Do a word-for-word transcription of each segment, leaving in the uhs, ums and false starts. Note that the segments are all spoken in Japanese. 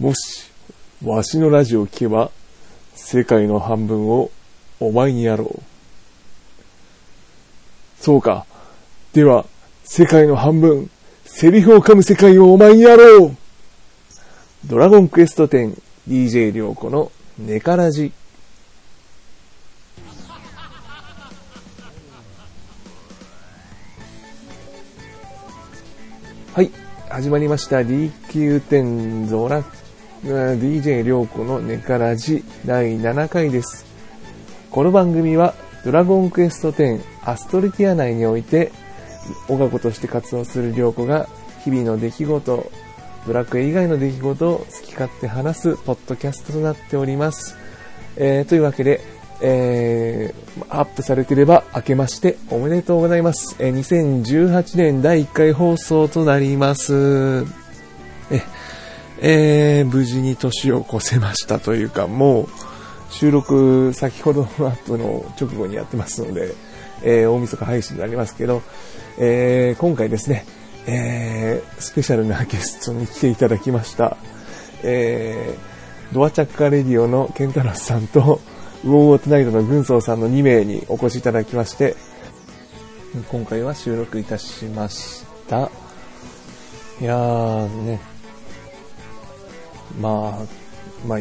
もしわしのラジオを聞けば世界の半分をお前にやろう。そうか。では世界の半分、セリフを噛む世界をお前にやろう。ドラゴンクエストテン ディージェー 涼子のネカラジ。はい、始まりました ディーキューテン ドラ ディージェー 涼子のネカラジだいななかいです。この番組はドラゴンクエストテンアストルティア内においてオガコとして活動する涼子が日々の出来事、ドラクエ以外の出来事を好き勝手話すポッドキャストとなっております。えー、というわけで、えー、アップされていれば明けましておめでとうございます。えー、にせんじゅうはちねんだいいっかい放送となります。え、えー、無事に年を越せましたというか、もう収録先ほどのアップの直後にやってますので、えー、大晦日配信になりますけど、えー、今回ですね、えー、スペシャルなゲストに来ていただきました、えー、ドアチャッカレディオのケンタロスさんとウォーウォートナイトの軍曹さんのにめいにお越しいただきまして、今回は収録いたしました。いやーね、まあまあ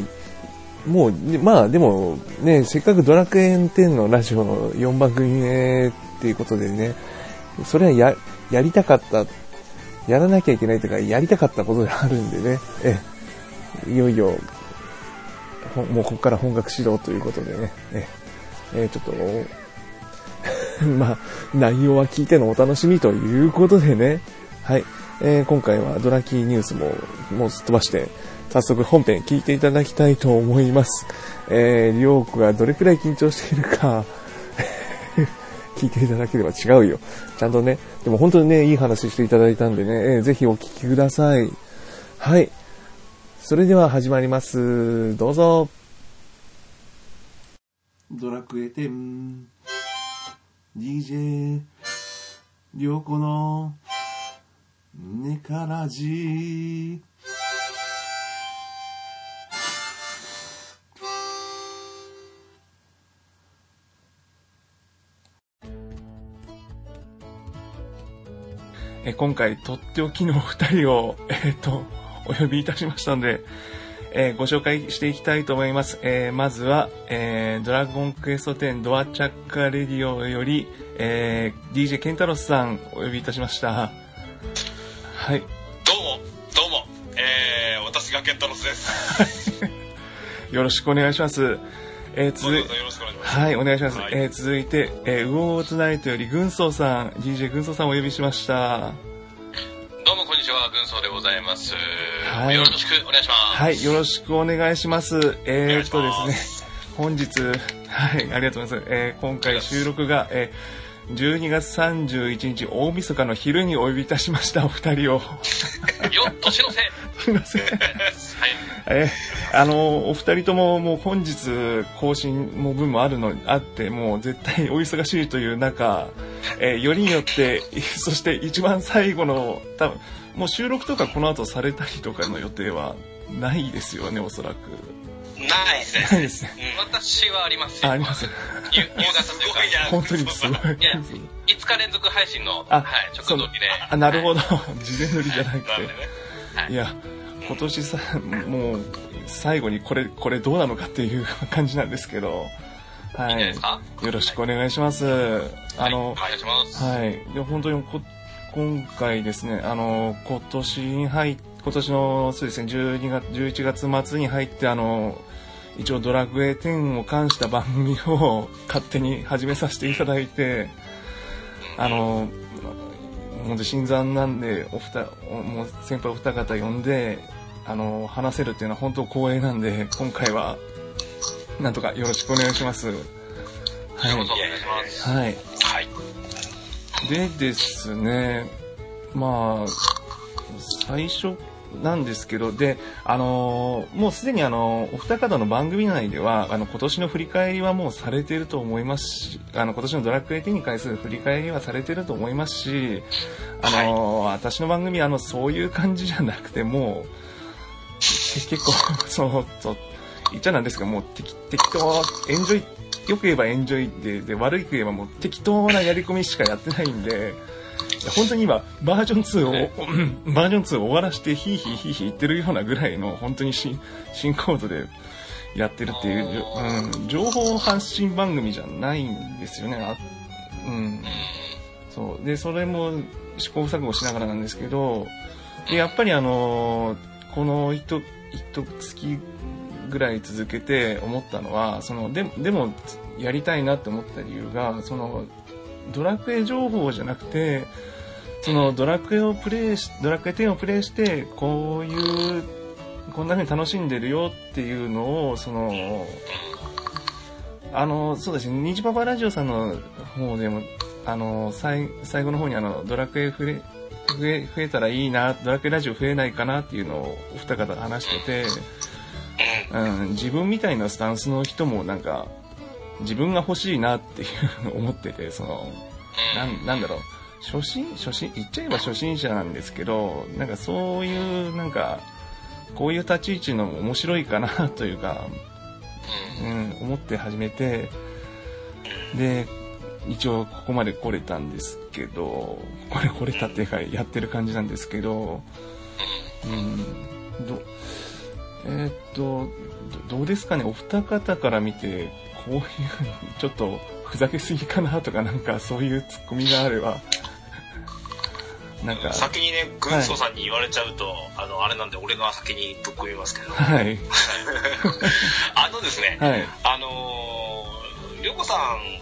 もうまあでもね、せっかくドラクエじゅうのラジオのよんばんぐみめっていうことでね、それはややりたかったやらなきゃいけないとか、やりたかったことがあるんでね、えいよいよもうここから本格始動ということでね、ええちょっとまあ内容は聞いてのお楽しみということでね、はい、えー、今回はドラキーニュースももうすっ飛ばして早速本編聞いていただきたいと思います。えー、りょうこがどれくらい緊張しているか聞いていただければ違うよ。ちゃんとね、でも本当にね、いい話していただいたんでね、えー、ぜひお聞きください。はい。それでは始まります。どうぞ。ドラクエじゅう ディージェー 涼子のネカラジ。え今回とっておきのお二人を、えー、とお呼びいたしましたので、えー、ご紹介していきたいと思います。えー、まずは、えー、ドラゴンクエストテンドアチャッカレディオより、えー、ディージェー ケンタロスさんお呼びいたしました。はい、どうもどうも、えー、私がケンタロスです。よろしくお願いします。えー、続いはいお願いします、はい、えー、続いて、えー、ウォーズナイトより軍曹さん ディージェー 軍曹さんをお呼びしました。どうもこんにちは、軍曹でございます。はい、よろしくお願いします。はい、よろしくお願いします。えーっとですね、本日はい、ありがとうございます。えー、今回収録が、えー、じゅうにがつさんじゅういちにち大晦日の昼にお呼びいたしましたお二人を。よっ、年のせいすみません。えー、あのお二人とももう本日更新も分もあるのあってもう絶対お忙しいという中、えー、よりによってそして一番最後の多分もう収録とかこの後されたりとかの予定はないですよね、おそらく。ないですね。ないですね。私はありますよ。あります。夕方というか本当にすごい。いや、いつかれんぞく配信のはい直後にね。あ、なるほど。事前乗りじゃなくて。いや今年さ、もう最後にこれこれどうなのかっていう感じなんですけど、はい、いいんじゃないですか？よろしくお願いします。はい、あの、お願いします。はい、で本当にこ今回ですね、あの今年に入今年のそうですね、じゅうにがつじゅういちがつまつに入ってあの一応ドラクエじゅうを冠した番組を勝手に始めさせていただいて、あの。本当新参なんでお二もう先輩お二方呼んであの話せるっていうのは本当光栄なんで、今回はなんとかよろしくお願いします。はい、はい、はい、でですね、まあ最初なんですけど、であのもうすでにあのお二方の番組内ではあの今年の振り返りはもうされていると思いますし、あの今年のドラクエじゅうに関する振り返りはされていると思いますし、あの、はい、私の番組あのそういう感じじゃなくてもう私結構そうそう言っちゃなんですけど、もう適当エンジョイ、よく言えばエンジョイ で, で悪いく言えばもう適当なやり込みしかやってないんで、本当に今バージョンツーを、ね、バージョンツーを終わらしてヒーヒーヒーヒー言ってるようなぐらいの本当に新コードでやってるっていう、うん、情報発信番組じゃないんですよね。あ、うん、そうでそれも試行錯誤しながらなんですけど、でやっぱりあのー、この一月ぐらい続けて思ったのは、その で, でもやりたいなって思った理由が、そのドラクエ情報じゃなくて、そのドラクエをプレイし、ドラクエテンをプレイしてこういうこんな風に楽しんでるよっていうのを、そのあのそうですね、ニジパパラジオさんの方でもあの 最, 最後の方にあのドラクエフレ増 え, 増えたらいいな、ドラクエラジオ増えないかなっていうのをお二方話してて、うん、自分みたいなスタンスの人もなんか自分が欲しいなっていうのを思ってて、その な, なんだろう初心初心言っちゃえば初心者なんですけど、なんかそういうなんかこういう立ち位置のも面白いかなというか、うん、思って始めて、で一応ここまで来れたんですけど、これ来れたっていうかやってる感じなんですけど、うん、どえー、っと ど, どうですかね、お二方から見てこういうちょっとふざけすぎかなとか、なんかそういうツッコミがあればなんか先にね軍曹さんに言われちゃうと、はい、あのあれなんで俺が先にぶっこみますけど、はい、あのですね、はい、あのーりょうこさん、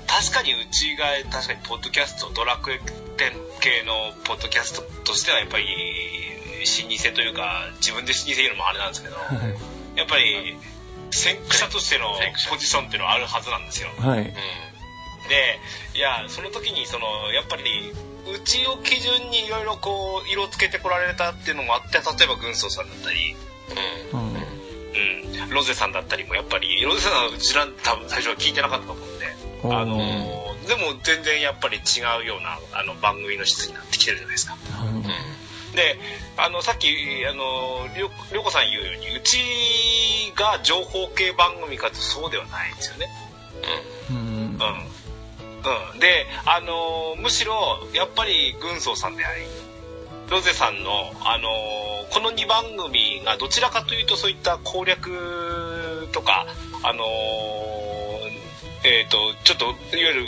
確かにうちが確かにポッドキャスト、ドラクエ展系のポッドキャストとしてはやっぱり老舗というか、自分で老舗よりもあれなんですけど、はい、やっぱり先駆者としてのポジションっていうのはあるはずなんですよ、はい、うん、でいやその時にそのやっぱりうちを基準にいろいろこう色をつけてこられたっていうのもあって、例えば軍曹さんだったり、うん、うん、うん、ロゼさんだったりも、やっぱりロゼさんはうちら多分最初は聞いてなかったと思うんで、あのでも全然やっぱり違うようなあの番組の質になってきてるじゃないですか、うん、であのさっきあのりょ、りょうこさん言うようにうちが情報系番組かとそうではないんですよね、うん、うん、うん、であのむしろやっぱり軍曹さんでありロゼさんの、あのー、このにばん組がどちらかというとそういった攻略とか、あのーえー、とちょっといわゆる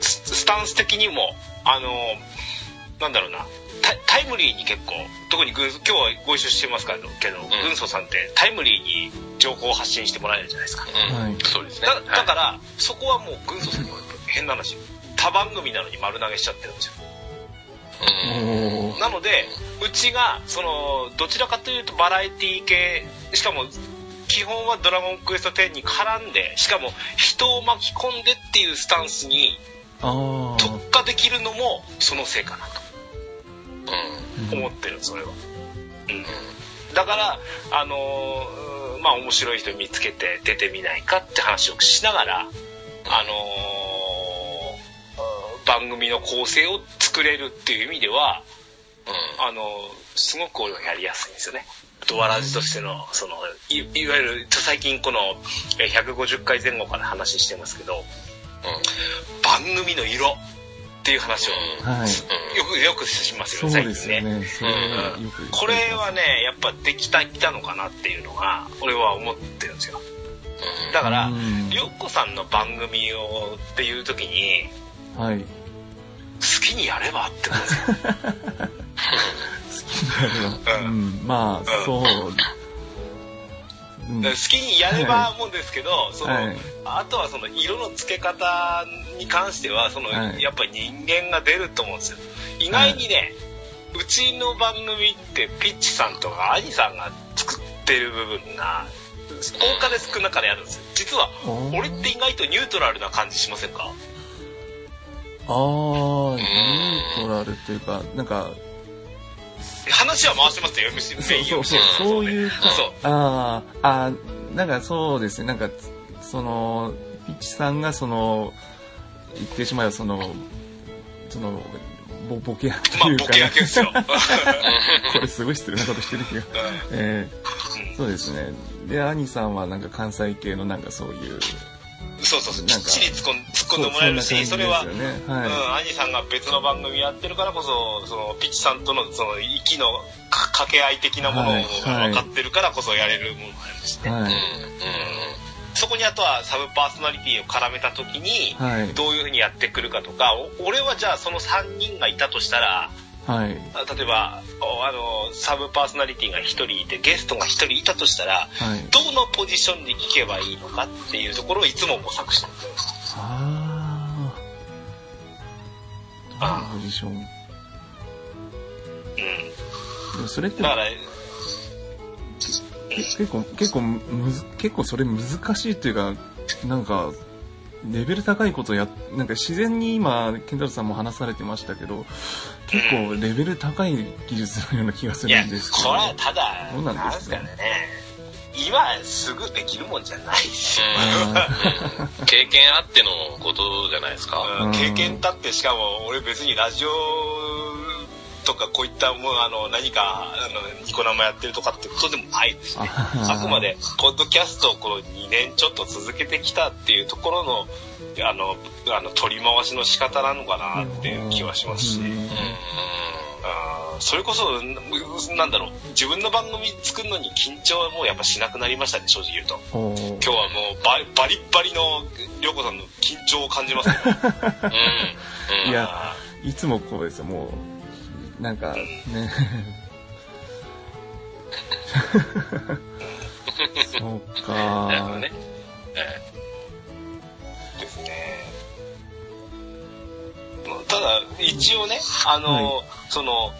ス, スタンス的にも、あのー、なんだろうな タ, タイムリーに結構特に今日はご一緒してますけど、うん、軍曹さんってタイムリーに情報を発信してもらえるじゃないですか、うん、はい、そうですね、だ, だから、はい、そこはもう軍曹さんの変な話他番組なのに丸投げしちゃってるんですよ、うん、なのでうちがそのどちらかというとバラエティ系、しかも基本はドラゴンクエストじゅうに絡んで、しかも人を巻き込んでっていうスタンスに特化できるのもそのせいかなと、うん、思ってるそれは、うん、だからあのー、まあ面白い人見つけて出てみないかって話をしながら、あのー番組の構成を作れるっていう意味では、うん、あのすごく俺はやりやすいんですよね。ドアラジとして の, その い, いわゆる最近このひゃくごじゅっかいぜん後から話してますけど、うん、番組の色っていう話を、うん、はい、よくよくしますよね最近 ね, ね、うん、これはねやっぱでき た, きたのかなっていうのが俺は思ってるんですよ。だからりょうこさんの番組をっていう時に、はい、好きにやればってことです好きにやれば、うんうん、まあ、うん、そう、うん、好きにやればもんですけど、はい、その、はい、あとはその色の付け方に関してはその、はい、やっぱり人間が出ると思うんですよ。意外にね、はい、うちの番組ってピッチさんとかアニさんが作ってる部分が多かれ少なかれあるんですよ。実は俺って意外とニュートラルな感じしませんか？ああ、ニュートラルというか、なんか話は回してますよ、むしろメインそうそうそうそういうか、ああ、なんかそうですね、なんかそのピッチさんがその言ってしまえばそのその ボ, ボケ役というか、まあ、ボケ役ですよ。これすごい失礼なことしてる気が、えーそうですね。で兄さんはなんか関西系のなんかそういうそうそうそうきっちり突っ込んでもらえるし そ, そ,、ね、それは、はい、うん、兄さんが別の番組やってるからこそ、そのピッチさんとのその息の掛け合い的なものを分かってるからこそやれるものもありまして、ね、はい、うんうん、そこにあとはサブパーソナリティを絡めた時にどういう風にやってくるかとか、はい、俺はじゃあそのさんにんがいたとしたら、はい、例えばあのサブパーソナリティがひとりいてゲストがひとりいたとしたら、はい、どのポジションに聞けばいいのかっていうところをいつも模索してるんですよ。ああ、どのポジション、うん、でもそれってだから結構結構むず結構それ難しいというか、なんかレベル高いことをやなんか自然に今健太郎さんも話されてましたけど、結構レベル高い技術のような気がするんですけど、ね、いやこれはただどうなんですかね、今すぐできるもんじゃないですよ。経験あってのことじゃないですか。経験だって、しかも俺別にラジオとかこういったもうあの何かあのニコ生やってるとかってことでもないですね。あくまでポッドキャストをこのにねんちょっと続けてきたっていうところのあのあの取り回しの仕方なのかなっていう気はしますし、うんうん、あそれこそなんだろう、自分の番組作るのに緊張はもうやっぱしなくなりましたね、正直言うと。今日はもう バ, バリッバリの涼子さんの緊張を感じますね。うんうん、いやいつもこうですよ、もうなんかねそうか、なるほどね、うん、ですね。ただ一応ね、あの、はい、その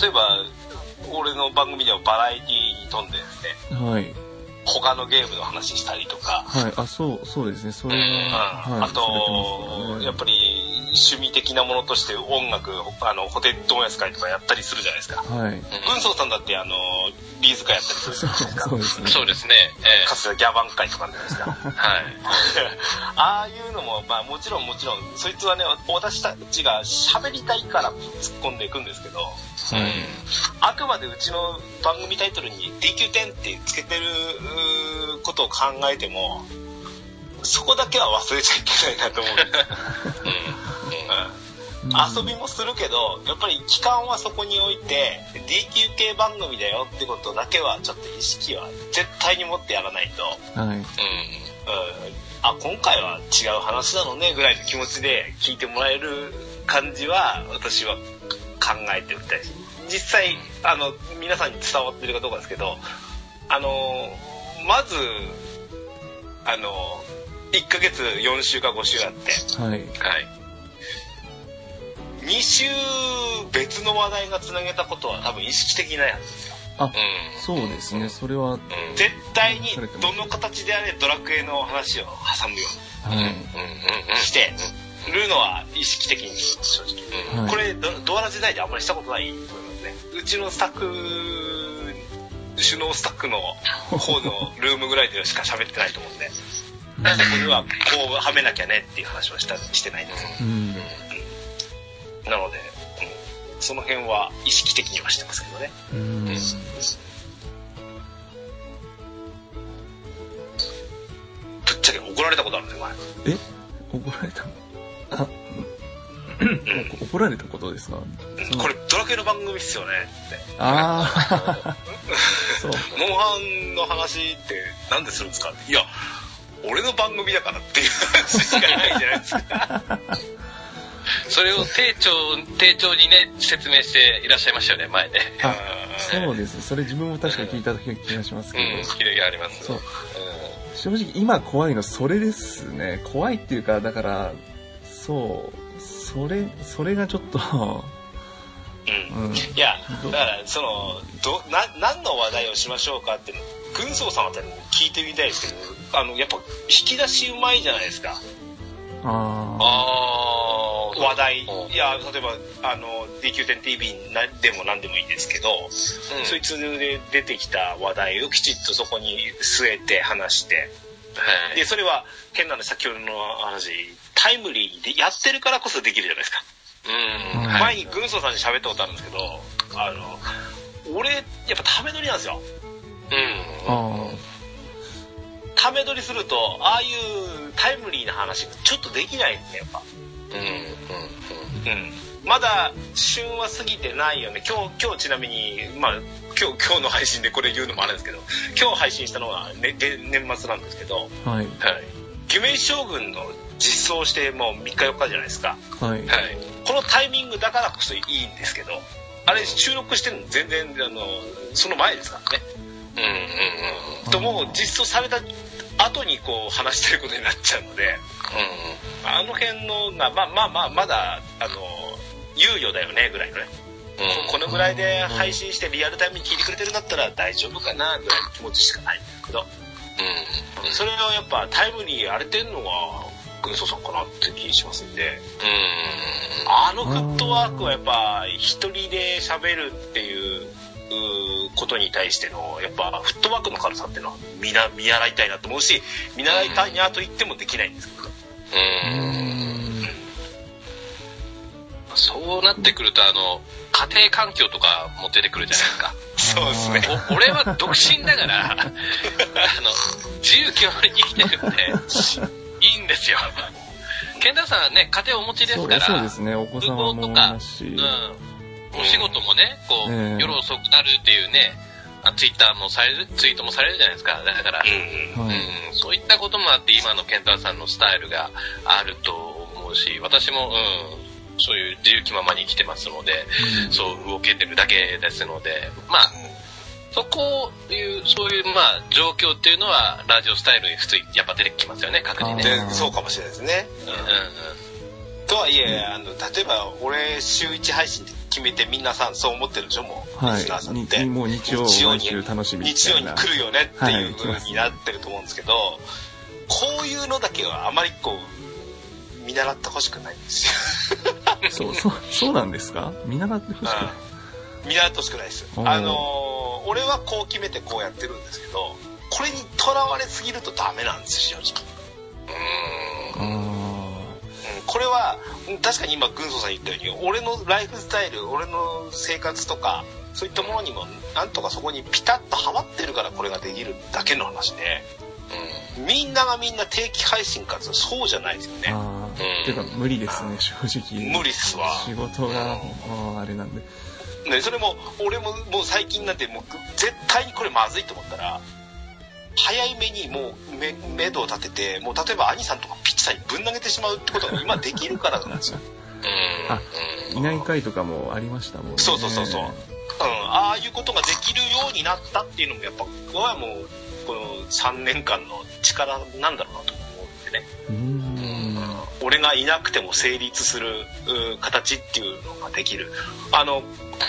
例えば俺の番組ではバラエティーに富んでですね、はい、他のゲームの話したりとか、はい、あそうそうですね、それは、うん、はい、あと、ね、やっぱり趣味的なものとして音楽、あのホテット音楽会とかやったりするじゃないですか。はい。軍曹さんだってあのビーズ会やったりするじゃないですか。そうですね。そうですね。えー、かつてギャバン会とかじゃないですか。はい。ああいうのもまあもちろんもちろんそいつはね、私たちが喋りたいから突っ込んでいくんですけど、はい、うん、あくまでうちの番組タイトルに ディーキューテン ってつけてることを考えても、そこだけは忘れちゃいけないなと思うんです。うん、遊びもするけどやっぱり期間はそこに置いて ディーキュー 系番組だよってことだけはちょっと意識は絶対に持ってやらないと、はい、うん、うん、あ今回は違う話なのねぐらいの気持ちで聞いてもらえる感じは私は考えておきたいし、実際あの皆さんに伝わってるかどうかですけど、あのまずあのいっかげつよんしゅうかごしゅうあって、はいはい、に週別の話題がつなげたことは多分意識的にないはずですよ。あ、うん、そうですね、それは、うん、絶対にどの形であれドラクエの話を挟むように、はい、うん、してるのは意識的に正直、はい、これ ド, ドアラ時代であんまりしたことないと思いますね。うちのスタッフ首脳スタッフの方のルームぐらいでしか喋ってないと思うんで、なんでこれはこうはめなきゃねっていう話は し, たしてないんですよ、うん、なので、うん、その辺は意識的にはしてますけどね。うん、ぶっちゃけ怒られたことあるんだよ前。え？怒られた？あ、うん、怒られたことですか？これドラクエの番組っすよねって。ああ。そう。モンハンの話ってなんでするんですか？いや、俺の番組だからっていう話しかないじゃないですか。それを丁重、丁重にね説明していらっしゃいましたよね前ね。あ、そうです。それ自分も確かに聞いた時の気がしますけど、うん、うん、気があります。そう、うん、正直今怖いのそれですね。怖いっていうか、だからそうそれそれがちょっとうん、うん、いやだからそのどな何の話題をしましょうかっていうの軍曹さんあたりも聞いてみたいですけど、あのやっぱ引き出しうまいじゃないですか。ああ話題、いや例えばあの ディーキューテンティーブイ でも何でもいいんですけど、うん、そいつで出てきた話題をきちっとそこに据えて話して、はい、でそれは変なの先ほどの話タイムリーでやってるからこそできるじゃないですか、うん、はい、前に軍曹さんに喋ったことあるんですけど、あの俺やっぱため取りなんですよ。うん。ため撮りするとああいうタイムリーな話がちょっとできないんだよ、やっぱ。うんうんうんうん。まだ旬は過ぎてないよね。今日今日ちなみにまあ今日今日の配信でこれ言うのもあれですけど、今日配信したのが、ね、年末なんですけど、はいはい。偽名将軍の実装してもうみっかよっかじゃないですか。はいはい。このタイミングだからこそいいんですけど、あれ収録してるの全然あのその前ですからね。うんうんうん。ともう実装された後にこう話してることになっちゃうので、うん、あの辺のがまあまあまあまだあの猶予だよねぐらいのね、うん、このぐらいで配信してリアルタイムに聞いてくれてるんだったら大丈夫かなぐらいの気持ちしかないんだけど、うん、それをやっぱタイムに荒れてんのは軍曹さんかなって気しますんで、うん、あのフットワークはやっぱ一人で喋るっていうことに対してのやっぱフットワークの軽さっていうのは見習いたいなと思うし、見習いたいなと言ってもできないんですけど、うんうん、そうなってくるとあの家庭環境とかも出てくるじゃないですか。そうですね。俺は独身だからあの自由気ままに生きてるんでいいんですよ。健太さんね家庭をお持ちですから、そうですね、お子様もいますし、お仕事もね、こう、えー、夜遅くなるっていうね、ツイッターもされる、ツイートもされるじゃないですか。だから、うんはいうん、そういったこともあって、今のケンタさんのスタイルがあると思うし、私も、うん、そういう自由気ままに生きてますので、うん、そう動けてるだけですので、まあ、そこいう、そういう、まあ、状況っていうのは、ラジオスタイルに普通、やっぱ出てきますよね、確実にね。そうかもしれないですね。うんうんとはいえ、あの例えば俺週いち配信って決めて皆さんそう思ってるでしょ、もう、はい、リスナーさんってもう日曜毎週楽しみみたいな、日曜に来るよねっていう風になってると思うんですけど、はい、こういうのだけはあまりこう見習ってほしくないんですよ。そうそうそうなんですか？見習ってほしくない、うん、見習ってほしくないです。あの俺はこう決めてこうやってるんですけど、これにとらわれすぎるとダメなんですよ正直。うーん。これは確かに今軍曹さん言ったように俺のライフスタイル、俺の生活とかそういったものにもなんとかそこにピタッとハマってるからこれができるだけの話で、うん、みんながみんな定期配信かつそうじゃないですよね。あ、うん、てか無理ですね正直。無理っすわ仕事が、うん、あれなんで、ね、それも俺ももう最近なんてもう絶対にこれまずいと思ったら早い目にもう 目, 目処を立てて、もう例えば兄さんとかピッチさんにぶん投げてしまうってことが今できるからなんですよ。うん、いない回とかもありましたもんね。そうそうそうそう、うん、ああいうことができるようになったっていうのもやっぱ僕はもうこのさんねんかんの力なんだろうなと思ってね。うーん、うん、俺がいなくても成立する形っていうのができる。あの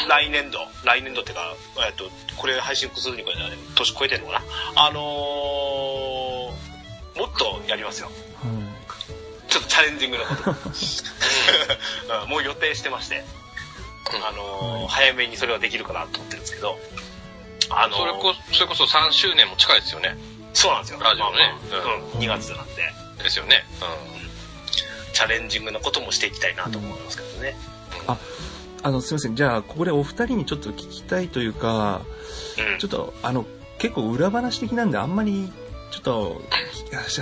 来年度、来年度ってか、えっと、これ配信するにこれ、ね、年超えてるのかな、あのー、もっとやりますよ、うん、ちょっとチャレンジングなこともう予定してまして、あのーうん、早めにそれはできるかなと思ってるんですけど、あのー、それこそれこそさんしゅうねんも近いですよね。そうなんですよラジオね、うんうん、にがつなんでですよね、うん、チャレンジングなこともしていきたいなと思いますけどね、うん、ああのすみません、じゃあこれお二人にちょっと聞きたいというか、うん、ちょっとあの結構裏話的なんであんまりちょっと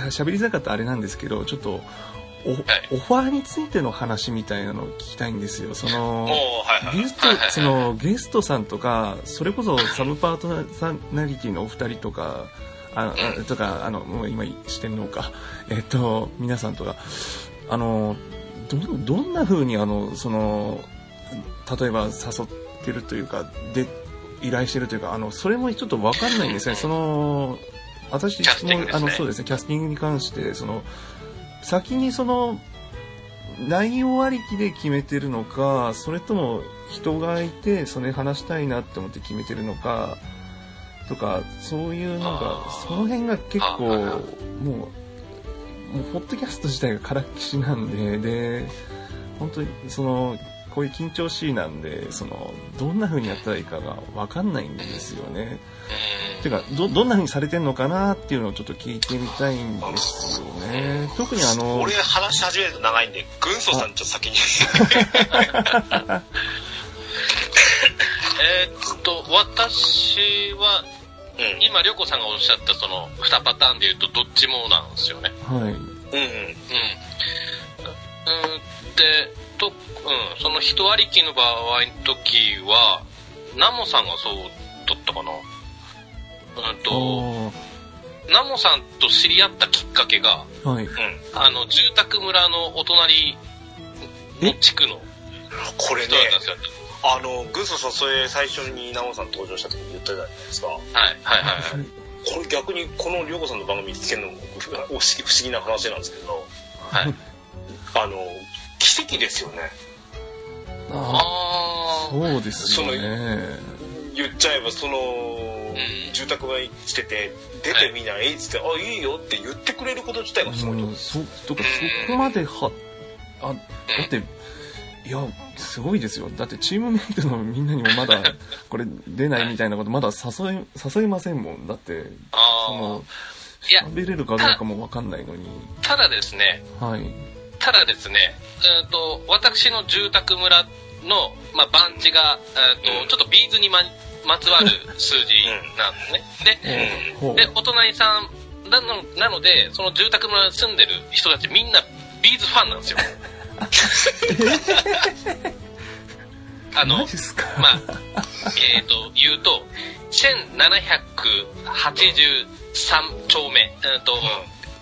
喋りづらかったあれなんですけど、ちょっと お,、はい、オファーについての話みたいなのを聞きたいんですよ。そのゲスト、はいはい、そのゲストさんとかそれこそサブパートナリティのお二人とかああとかあのもう今してんのかえっと皆さんとかあの ど, どんな風にあのその例えば誘ってるというかで依頼してるというかあのそれもちょっと分かんないんですね。その私も、ね、あのそうですねキャスティングに関してその先にその内容ありきで決めてるのか、それとも人がいてそれ話したいなって思って決めてるのかとか、そういうなんかその辺が結構もうもうポッドキャスト自体がからっきしなんでで本当にその。こういう緊張しいなんでそのどんな風にやったらいいかが分かんないんですよね。てか ど, どんな風にされてんのかなっていうのをちょっと聞いてみたいんですよね。特にあの俺話し始めると長いんで軍曹さんちょっと先にえっと私はうん、今涼子さんがおっしゃったそのにパターンでいうとどっちもなんですよね。はい。うんうんうん。でと、うん、その人ありきの場合の時はナモさんがそうだったかな。うんとナモさんと知り合ったきっかけが、はい、うん、あの住宅村のお隣の地区のこれね。あの軍曹さんそれ最初にナモさん登場した時に言ったじゃないですか。はいはいはいはい。これ逆にこの涼子さんの番組聞けるのも不思議な話なんですけど、はい、あの奇跡ですよね。ああそうですよね。言っちゃえばその、うん、住宅街してて出てみないっつって、はい、あいいよって言ってくれること自体がすごいと思う。そとかそこまではあだって。いやすごいですよ。だってチームメイトのみんなにもまだこれ出ないみたいなことまだ誘い誘いませんもん。だってその喋れるかどうかも分かんないのに。ただですね。はい。ただですね。うんと私の住宅村のまあ番地がうんとちょっとビーズに ま, まつわる数字なんですね。ででお隣さんな の, なのでその住宅村に住んでる人たちみんなビーズファンなんですよ。あのまあえっ、ー、と言うとせんななひゃくはちじゅうさん丁目、うん、と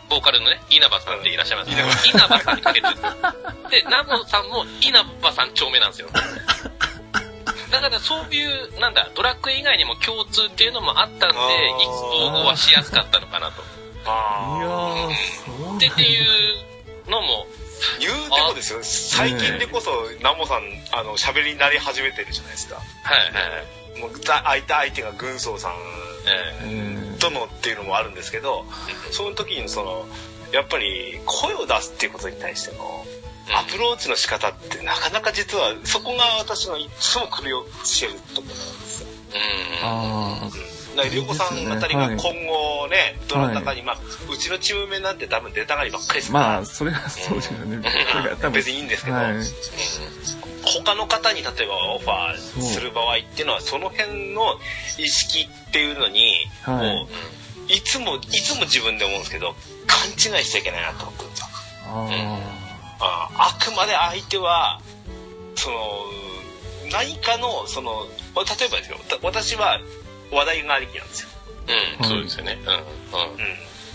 ボーカルのね稲葉さんでいらっしゃいます。稲葉さんにかけてでナモさんも稲葉さん丁目なんですよ。だからそういうなんだドラッグ以外にも共通っていうのもあったんで一応はしやすかったのかなと。ああっていうのも。言うてもですよ、最近でこそナモさんあの喋りになり始めてるじゃないですか。はい、もう相手相手が軍曹さんとのっていうのもあるんですけど、その時にそのやっぱり声を出すっていうことに対してのアプローチの仕方ってなかなか実はそこが私のいつも苦慮してるところなんですよ。あ涼子さんあたりが今後ね、はい、どの中に、まあ、うちのチーム名なんて多分出たがりばっかりですから、まあそれはそうですよね、うん、多分別にいいんですけど、はい、他の方に例えばオファーする場合っていうのは そ, その辺の意識っていうのに、はい、もういつもいつも自分で思うんですけど勘違いしちゃいけないなと思ってます。あ、うん、あ, あくまで相手はその何かのその例えばですよ私は話題がありきなんですよ。うん、そうですよね。うん、うん、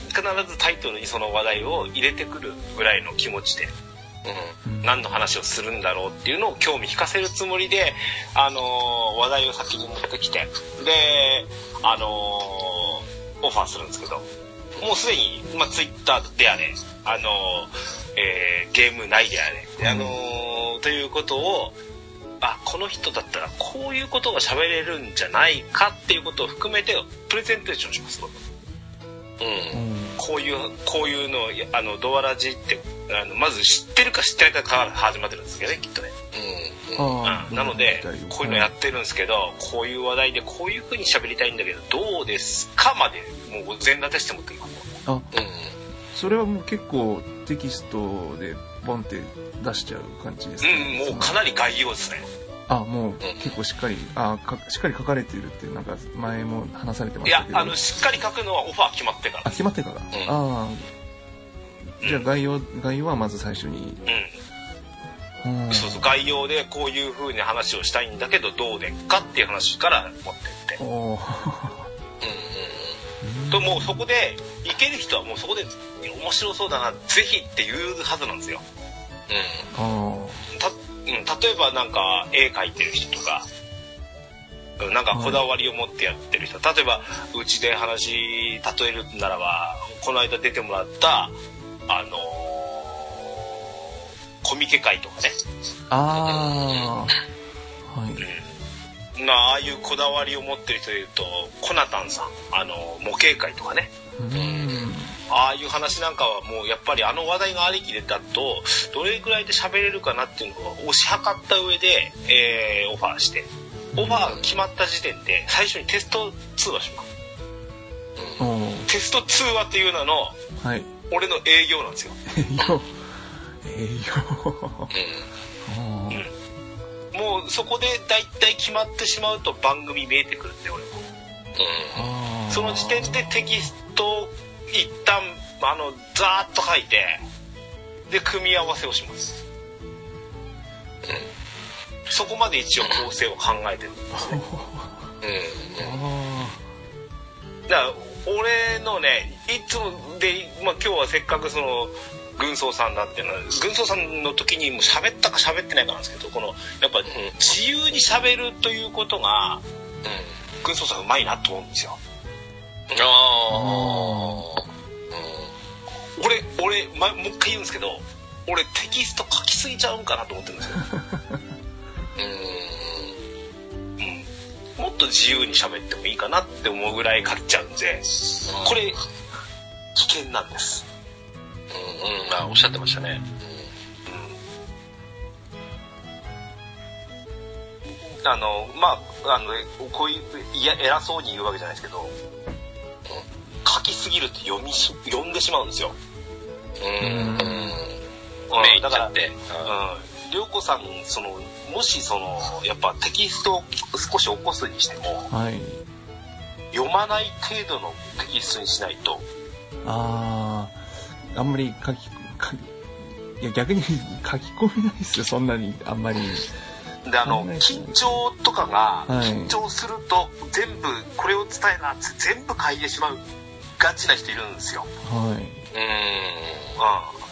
必ずタイトルにその話題を入れてくるぐらいの気持ちで、うん、何の話をするんだろうっていうのを興味引かせるつもりで、あのー、話題を先に持ってきて、で、あのー、オファーするんですけど、もうすでに、まあ、ツイッターであれ、あのーえー、ゲーム内であれ、あのー、ということをあこの人だったらこういうことが喋れるんじゃないかっていうことを含めてプレゼンテーションします。うんうん、こういうこういうのあのドアラジってあのまず知ってるか知ってないかから始まってるんですけどねきっとね。うんうん、あなのでこういうのやってるんですけど、はい、こういう話題でこういう風に喋りたいんだけどどうですかまでもう全立てして持っていく。あ、うん、それはもう結構テキストでボンって出しちゃう感じですか、ね。うん、もうかなり概要ですね。あ、もう結構しっかり、あ、かしっかり書かれているってなんか前も話されてましたけど。いや、あのしっかり書くのはオファー決まってから。あ、決まってから。うん、ああ、じゃあ概要、うん、概要はまず最初に。うん。うん、そうそう概要でこういう風に話をしたいんだけどどうでっかっていう話から持ってって。おお。うん。ともうそこでいける人はもうそこで面白そうだなぜひって言うはずなんですよ。うん、あた例えばなんか絵描いてる人とかなんかこだわりを持ってやってる人、はい、例えばうちで話例えるならばこの間出てもらったあのー、コミケ会とかねああ、はいうん、なああいうこだわりを持ってる人でいうとコナタンさんあのー、模型会とかねうんああいう話なんかはもうやっぱりあの話題がありきでだとどれくらいで喋れるかなっていうのを推し量った上で、えー、オファーしてオファーが決まった時点で最初にテスト通話します、うん、テスト通話っていうのの、はい、俺の営業なんですよ営業もうそこでだいたい決まってしまうと番組見えてくるんで俺も、うんその時点でテキストを一旦あのザーッと書いてで組み合わせをします、うん、そこまで一応構成を考えてるんですねうん、だから俺のねいつもで、まあ、今日はせっかくその軍曹さんだっていうのは軍曹さんの時にも喋ったか喋ってないかなんですけどこのやっぱ、うん、自由に喋るということが、うん、軍曹さんうまいなと思うんですよ。ああ、うん、俺俺、ま、もう一回言うんですけど俺テキスト書きすぎちゃうんかなと思ってるんですようん、うん、もっと自由に喋ってもいいかなって思うぐらい書っちゃうんでこれ危険なんです。うん、まあ、おっしゃってましたね、うん、あのまああのこういういや偉そうに言うわけじゃないですけど、うん、書きすぎると読みし読んでしまうんですよ。うーん、うん、だからね、うん、涼子さんそのもしそのやっぱテキストを少し起こすにしても、はい、読まない程度のテキストにしないとあああんまり書き書いや逆に書き込めないですよそんなにあんまりであの緊張とかが、はい、緊張すると全部これを伝えなって全部書いてしまうガチな人いるんですよ。はい、うん、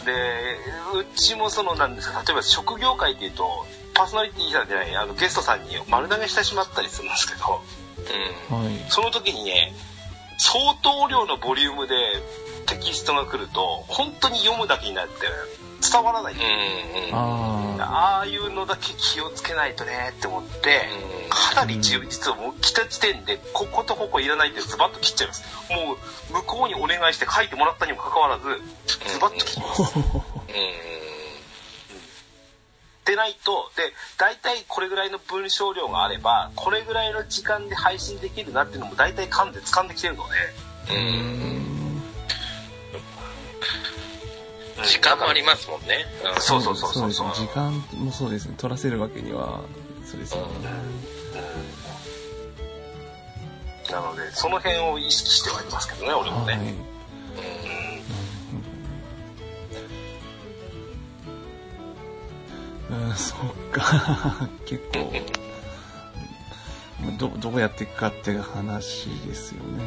うん、でうちもそのなんですか例えば職業界っていうとパーソナリティーじゃないあのゲストさんに丸投げしてしまったりするんですけど、うん、はい、その時にね相当量のボリュームでテキストが来ると本当に読むだけになって伝わらない、うんうん、ああいうのだけ気をつけないとねって思って、うん、かなり充実をもう来た時点でこことここいらないってズバッと切っちゃいます。もう向こうにお願いして書いてもらったにもかかわらずズバッと切ります、うんうんうん、でないとで大体これぐらいの文章量があればこれぐらいの時間で配信できるなっていうのも大体噛んで掴んできてるので、うんうん、時間もありますもんね。そうそうそうそうそう。時間もそうですね。取らせるわけにはそうですよね。なのでその辺を意識してはいますけどね、俺もね。はい、うん、うんうん、そっか結構どどうやっていくかっていう話ですよね。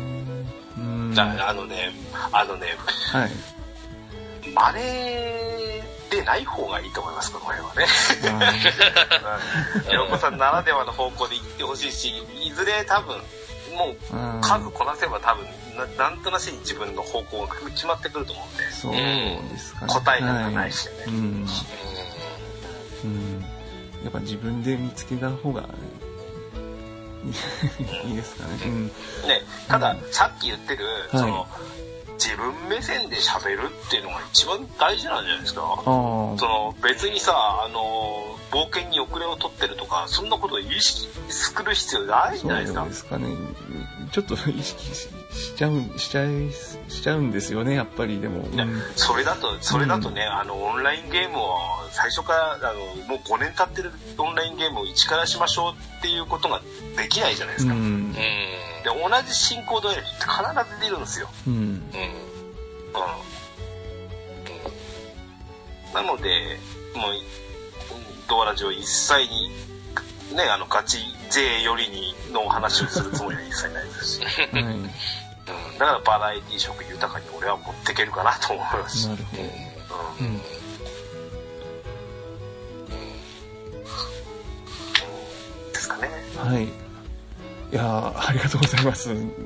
うん、だあのねあのね。はい。真似でない方がいいと思いますこの辺はね洋子さんならではの方向で行ってほしいしいずれ多分もう数こなせば多分 な, なんとなしに自分の方向が決まってくると思うんでそうですかね、うん、答えなんかないしね、はい、うんうん、やっぱ自分で見つけた方がいいですかね、うん、ねただ、うん、さっき言ってる、はい、その自分目線で喋るっていうのが一番大事なんじゃないですか。その別にさあの冒険に遅れを取ってるとかそんなことを意識する必要ないんじゃないですか。そうですかね。ちょっと意識 し, しちゃうんしちゃいしちゃうんですよねやっぱりでも。ね、それだとそれだとね、うん、あのオンラインゲームを最初からあのもうごねん経ってるオンラインゲームを一からしましょうっていうことができないじゃないですか。うんうんで同じ進行度合いって必ず出るんですよ、うんうんうん、なのでもうドアラジオ一切に、ね、あのガチ勢よりにの話をするつもりは一切ないですし、はいうん、だからバラエティ色豊かに俺は持っていけるかなと思いますしなるほど、うんうんうん、ですかね。はいいやありがとうございます。なんか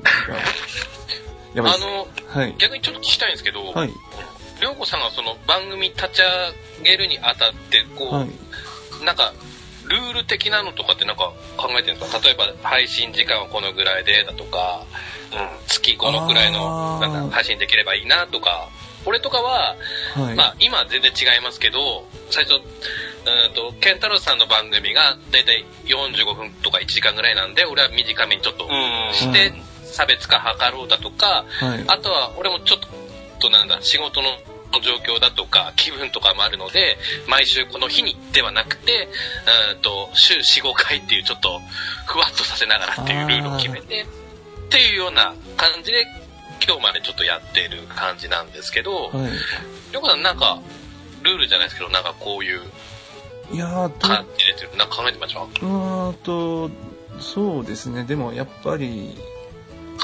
やばいですね、あの、はい、逆にちょっと聞きたいんですけど、はい、涼子さんがその番組立ち上げるにあたってこう、はい、なんかルール的なのとかってなんか考えてるんですか。例えば配信時間はこのぐらいでだとか、うん、月このくらいのなんか配信できればいいなとか。俺とかは、はい、まあ今全然違いますけど最初うんとケンタロウさんの番組がだいたいよんじゅうごふんとかいちじかんぐらいなんで俺は短めにちょっとして差別化図ろうだとか、はい、あとは俺もちょっとなんだ仕事の状況だとか気分とかもあるので毎週この日にではなくてうんと週よん、ごかいっていうちょっとふわっとさせながらっていうルールを決めてっていうような感じで今日までちょっとやってる感じなんですけど、はい、よくなんかルールじゃないですけどなんかこういう感じでってなんか考えてみましょう。うーんとそうですね。でもやっぱり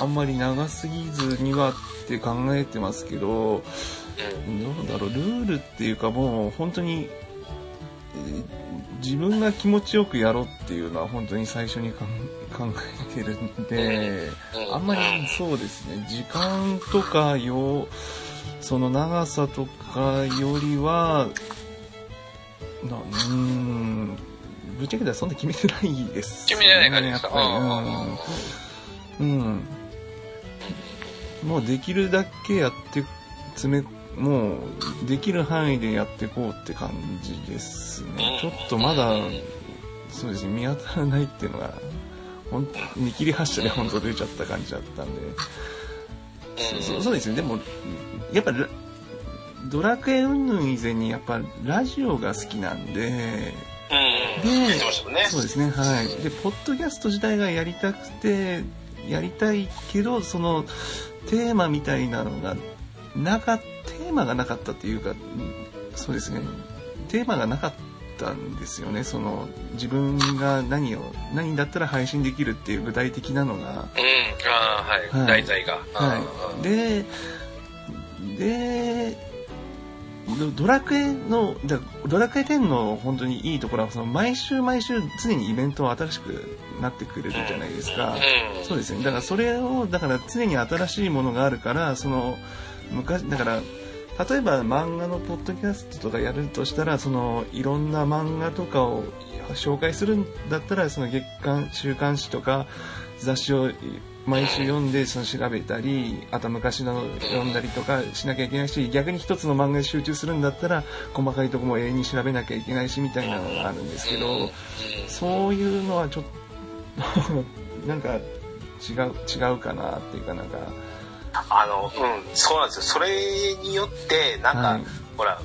あんまり長すぎずにはって考えてますけど、うん、どうだろうルールっていうかもう本当に、えー、自分が気持ちよくやろうっていうのは本当に最初に考えてるんで、うん、あんまりそうですね時間とかよその長さとかよりはなうーんぶっちゃけたらそんな決めてないです、ね、決めてない感じですか。うんもうできるだけやって詰めもうできる範囲でやっていこうって感じですね。ちょっとまだそうですね見当たらないっていうのが本当見切り発車で本当出ちゃった感じだったんでそ う, そ う, そうですね。でもやっぱドラクエ云々以前にやっぱラジオが好きなんででそうですねはいでポッドキャスト自体がやりたくてやりたいけどそのテーマみたいなのがなかテーマがなかったっていうかそうですねテーマがなかったんですよね。その自分が何を何だったら配信できるっていう具体的なのが、うん、あはい、はい、題材が、はい、ででドラクエのドラクエテンの本当にいいところはその毎週毎週常にイベントは新しくなってくれるじゃないですか。そうですねだからそれをだから常に新しいものがあるからその昔だから例えば漫画のポッドキャストとかやるとしたらそのいろんな漫画とかを紹介するんだったらその月刊週刊誌とか雑誌を毎週読んでその調べたりあと昔の読んだりとかしなきゃいけないし逆に一つの漫画に集中するんだったら細かいとこも永遠に調べなきゃいけないしみたいなのがあるんですけどそういうのはちょっとなんか違う違うかなっていうかなんかあのうんそうなんですよ。それによってなんか、はい、ほら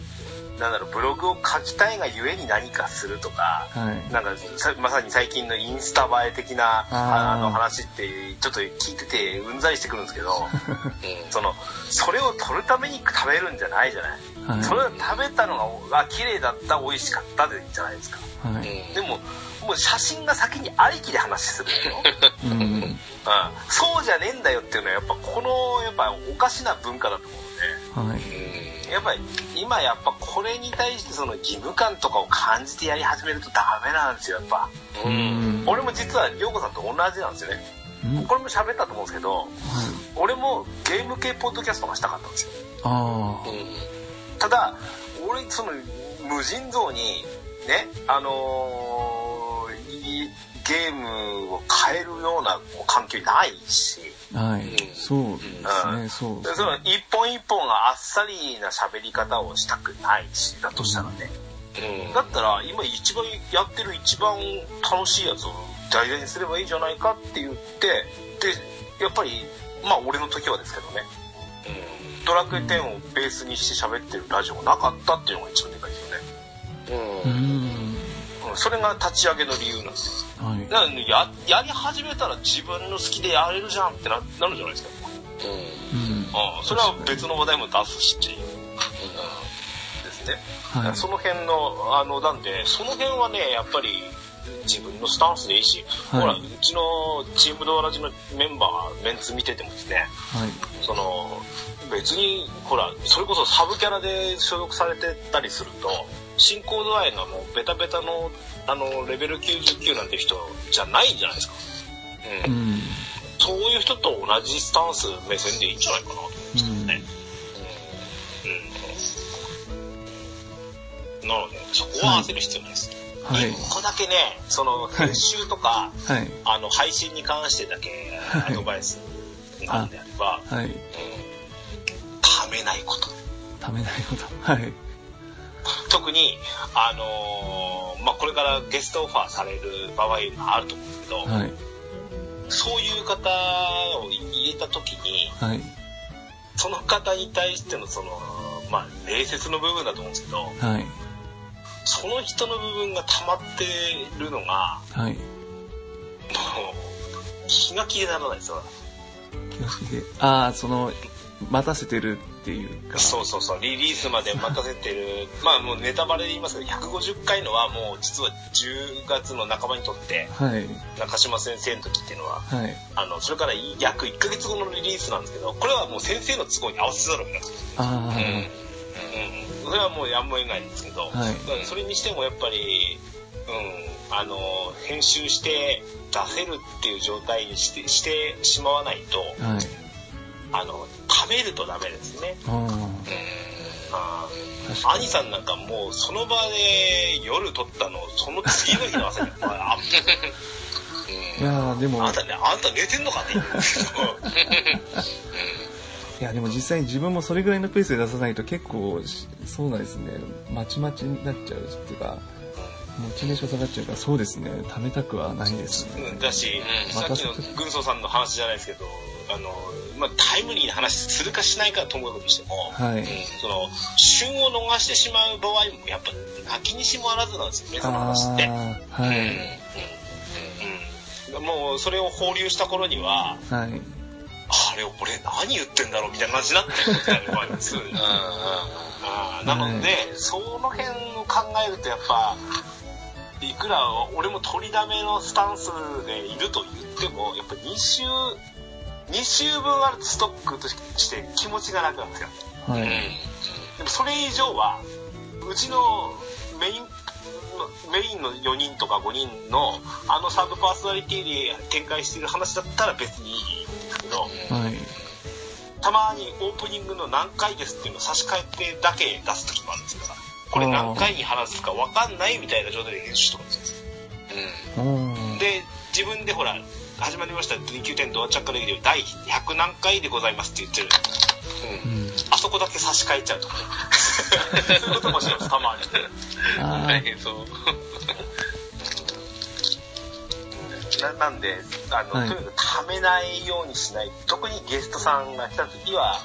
なんだろうブログを書きたいがゆえに何かするとか、はい、なんかまさに最近のインスタ映え的なあの話ってちょっと聞いててうんざりしてくるんですけどそのそれを撮るために食べるんじゃないじゃない、はい、それを食べたのが綺麗だった美味しかったでいいじゃないですか、はい、でももう写真が先にありきで話するんだよ、うんうん、そうじゃねえんだよっていうのはやっぱこのやっぱおかしな文化だと思うので、はいやっぱり今やっぱこれに対してその義務感とかを感じてやり始めるとダメなんですよやっぱ、うん、俺も実は涼子さんと同じなんですよね、うん、これも喋ったと思うんですけど、はい、俺もゲーム系ポッドキャストがしたかったんですよ。あ、うん、ただ俺その無尽蔵にねあのー、ゲームを変えるような環境ないしはい、そうですね、うん、そうですね。その一本一本があっさりな喋り方をしたくないしだとしたらね、うん、だったら今一番やってる一番楽しいやつを題材にすればいいじゃないかって言ってでやっぱりまあ俺の時はですけどね、うん、ドラクエテンをベースにして喋ってるラジオがなかったっていうのが一番でかいですよね、うんうん、それが立ち上げの理由なんですよ。はい、だから や, やり始めたら自分の好きでやれるじゃんって な, なるじゃないですか、うんうん、あそれは別の話題も出すし、うん、ですね、はい、その辺 の, あのなんでその辺はねやっぱり自分のスタンスでいいし、はい、ほらうちのチームドラジのメンバーメンツ見ててもですね、はい、その別にほらそれこそサブキャラで所属されてたりすると進行度合いがもうベタベタ の, あのレベルきゅうじゅうきゅうなんて人じゃないんじゃないですか、うんうん、そういう人と同じスタンス目線でいいんじゃないかなと思うんですけどね、うんうん、なのでそこは焦る必要ないです、はい、いっこだけねその編集とか、はいはい、あの配信に関してだけアドバイスなんであれば、はいはいうん、ためないことためないことはい特に、あのーまあ、これからゲストオファーされる場合があると思うんですけど、はい、そういう方を入れた時に、はい、その方に対してのその、まあ、礼節の部分だと思うんですけど、はい、その人の部分が溜まってるのが、はい、もう気が気にならないですよ。ああ、その待たせてるっていうか、そうそうそう、リリースまで待たせてるまあもうネタバレで言いますけど、ひゃくごじゅっかいのはもう実はじゅうがつの半ばにとって、はい、中島先生の時っていうのは、はい、あのそれから約いっかげつごのリリースなんですけど、これはもう先生の都合に合わせざるを得なくて、あ、うんうん、それはもうやんもえないんですけど、はい、それにしてもやっぱり、うん、あの編集して出せるっていう状態にして、してしまわないと、はい、あの食べるとダメですね。あ、うん、あ、兄さんなんかもうその場で夜撮ったのをその次の日の朝にあいやでもあんたね、あんた寝てんのかねいやでも実際自分もそれぐらいのペースで出さないと結構そうなんですね、まちまちになっちゃうっていうか、モチベーション下がっちゃうから、そうですね、貯めたくはないですね。だし、さっきの軍曹さんの話じゃないですけど、あのまあ、タイムリーな話するかしないかはともかくとしても、はい、うん、その旬を逃してしまう場合もやっぱ泣きにしもあらずなんですよね、その話って、はい、うんうんうん、もうそれを放流した頃には、はい、あれ俺何言ってんだろうみたいな感じになってることがありますなので、はい、その辺を考えるとやっぱいくら俺も取りだめのスタンスでいると言っても、やっぱに週に週分あるストックとして気持ちが楽なんですよ、はい、うん、でもそれ以上はうちのメインメインのよにんとかごにんのあのサブパーソナリティで展開している話だったら別にいいんですけど、はい、たまにオープニングの何回ですっていうのを差し替えてだけ出す時もあるんですから、これ何回に話すか分かんないみたいな状態で編集とかもするんですよ、うん、で自分でほら始まりました ディーキューテン ドアチャックレギュラーだいひゃく何回でございますって言ってる、うんうん、あそこだけ差し替えちゃうとかそういうこともします、たまに大変そうな, なんであの、はい、とにかくためないようにしない、特にゲストさんが来た時は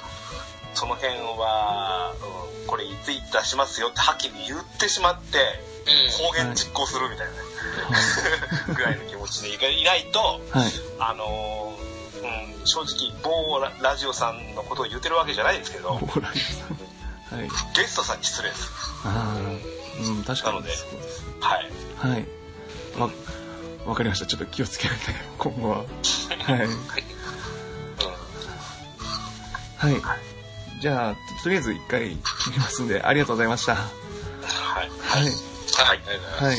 その辺は、うん、これいつい出しますよってはっきり言ってしまって方言実行するみたいな、ね、はい、ぐらいの気持ちでいないと、はい、あのー、うん、正直某 ラ, ラジオさんのことを言ってるわけじゃないんですけど、某ラジオさん、はい、ゲストさんに失礼です。あ、うん、確かにそうです。はいはい、わ、ま、かりました。ちょっと気をつけて今後は。はい、うん、はい、はい、じゃあとりあえず一回切りますんで、ありがとうございました。はいはいはい、はい、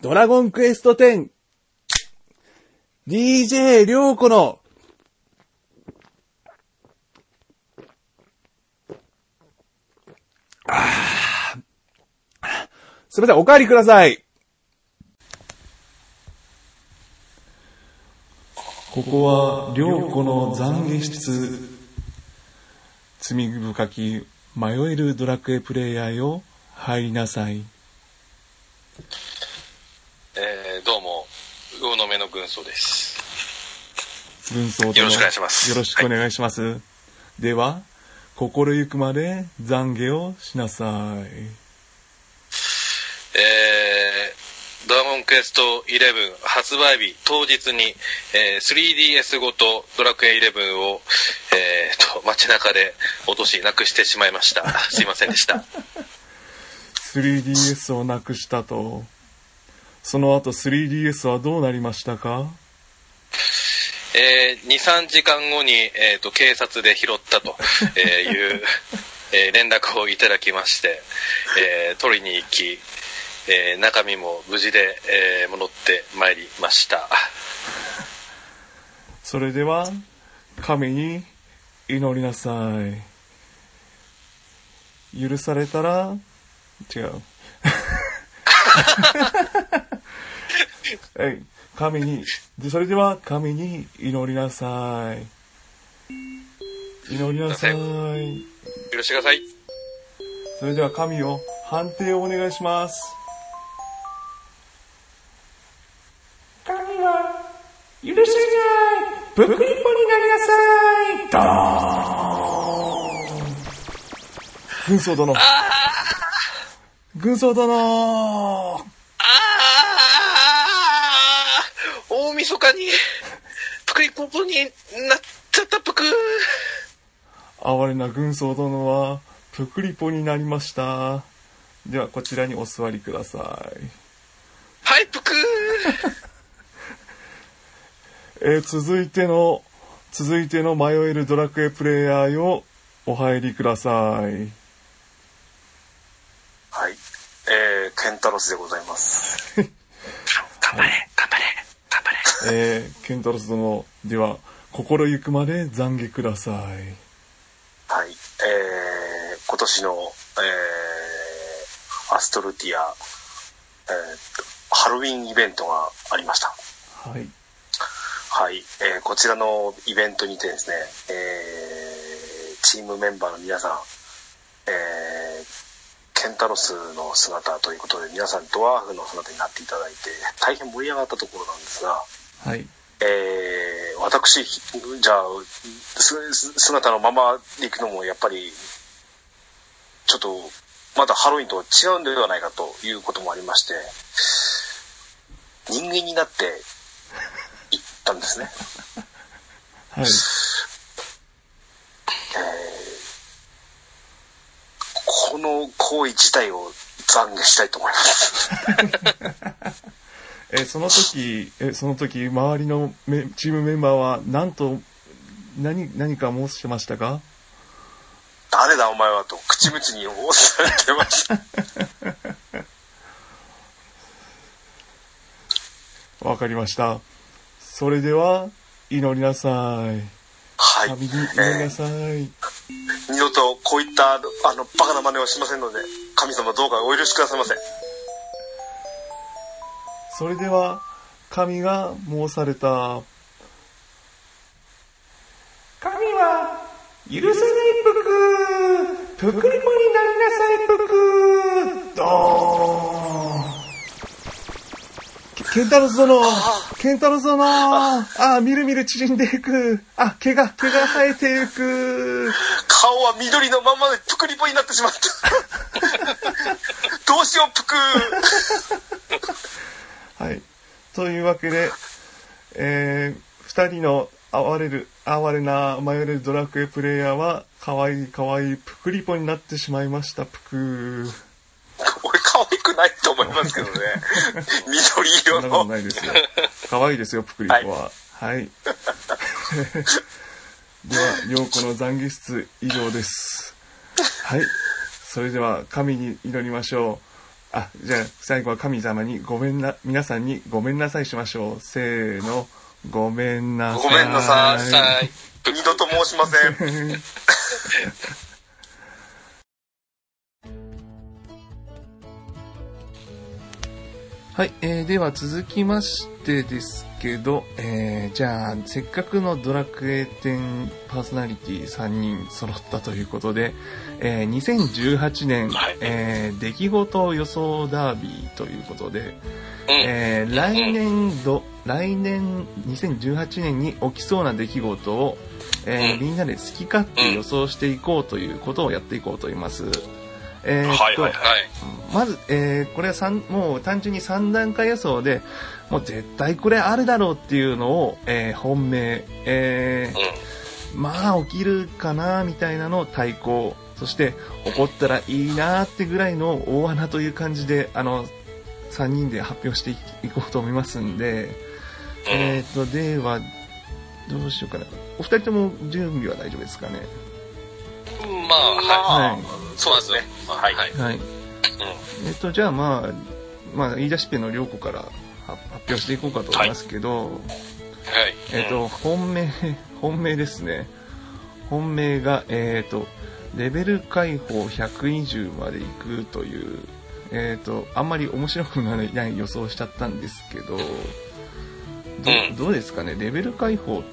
ドラゴンクエストじゅう ディージェー 涼子のああすみません、お帰りください。ここは涼子の懺悔室、罪深き迷えるドラクエプレイヤーよ、入りなさい。えー、どうも魚の目の軍曹です。軍曹とよろしくお願いします。よろしくお願いします、はい、では心ゆくまで懺悔をしなさい。えー、ドラゴンクエストじゅう発売日当日に、えー、スリーディーエス ごとドラクエじゅうを、えー街中で落としなくしてしまいました。すいませんでした。スリーディーエス をなくしたと。その後 スリーディーエス はどうなりましたか？えー、にさんじかんごに、えー、と警察で拾ったという、えー、連絡をいただきまして、えー、取りに行き、えー、中身も無事で、えー、戻ってまいりました。それでは神に祈りなさい。許されたら違うはい、神にで、それでは神に祈りなさい。祈りなさい。許してください。それでは神を判定をお願いします。神は許せないぷっくりぽになりなさい。ドーン。軍曹殿、軍曹殿、ああ大晦日かにぷくりぽぽになっちゃったぷく。哀れな軍曹殿はぷくりぽになりました。ではこちらにお座りください。はいぷく、えー、続いての続いての迷えるドラクエプレイヤーよ、お入りください。はい、えー、ケンタロスでございます頑張れ、はい、頑張れ頑張れ、えー、ケンタロス殿では心ゆくまで懺悔ください。はい、えー、今年の、えー、アストルティア、えー、ハロウィンイベントがありました。はいはい、えー、こちらのイベントにてですね、えー、チームメンバーの皆さん、えー、ケンタロスの姿ということで皆さんドワーフの姿になっていただいて大変盛り上がったところなんですが、はい、えー、私じゃあ姿のままでいくのもやっぱりちょっとまだハロウィンとは違うんではないかということもありまして、人間になってたんですね。はい、えー、この行為自体を懺悔したいと思いますえその時えその時周りのチームメンバーは何と 何, 何か申しましたか。誰だお前はと口々に仰せられてましたわかりました。それでは祈りなさい。はい、神に祈りなさい、えー、二度とこういったあのバカな真似はしませんので神様どうかお許しくださいませ。それでは神が申された。神は許せないぷくぷくりぽになりなさいぷくどーん。ケンタロス殿、ケンタロス殿、ああ、みるみる縮んでいく。あ、毛が、毛が生えていく。顔は緑のままでぷくりぽになってしまった。どうしよう、ぷくー。はい。というわけで、えー、二人の哀れる、哀れな迷えるドラクエプレイヤーは、かわいいかわいいぷくりぽになってしまいました、ぷくー。俺可愛くないと思いますけどね緑色のないですよ。可愛いですよぷくりぽは。はい、はい、では陽子の懺悔室以上です。はい、それでは神に祈りましょう。あ、じゃあ最後は神様にごめんな、皆さんにごめんなさいしましょう。せーの、ごめんなさい、ごめんなさい二度と申しませんはい、えー、では続きましてですけど、えー、じゃあせっかくのドラクエじゅうパーソナリティさんにん揃ったということで、えー、にせんじゅうはちねん、えー、出来事予想ダービーということで、えー、来年度来年にせんじゅうはちねんに起きそうな出来事を、えー、みんなで好き勝手予想していこうということをやっていこうと思います。えーはいはいはい、まず、えー、これはさんもう単純にさん段階予想でもう絶対これあるだろうっていうのを、えー、本命、えーうん、まあ起きるかなみたいなのを対抗、そして起こったらいいなってぐらいの大穴という感じであのさんにんで発表していこうと思いますんで、うん、えーとではどうしようかな。お二人とも準備は大丈夫ですかね。まあ、はい、はい、そうですね。はい、はい、はい、うん、えっとじゃあまあまあ言い出しっぺの涼子から発表していこうかと思いますけど、はい、はい、えっと本命本命ですね。本命がえっとレベル解放ひゃくにじゅうまでいくというえっとあんまり面白くない予想しちゃったんですけど、どうどうですかね。レベル解放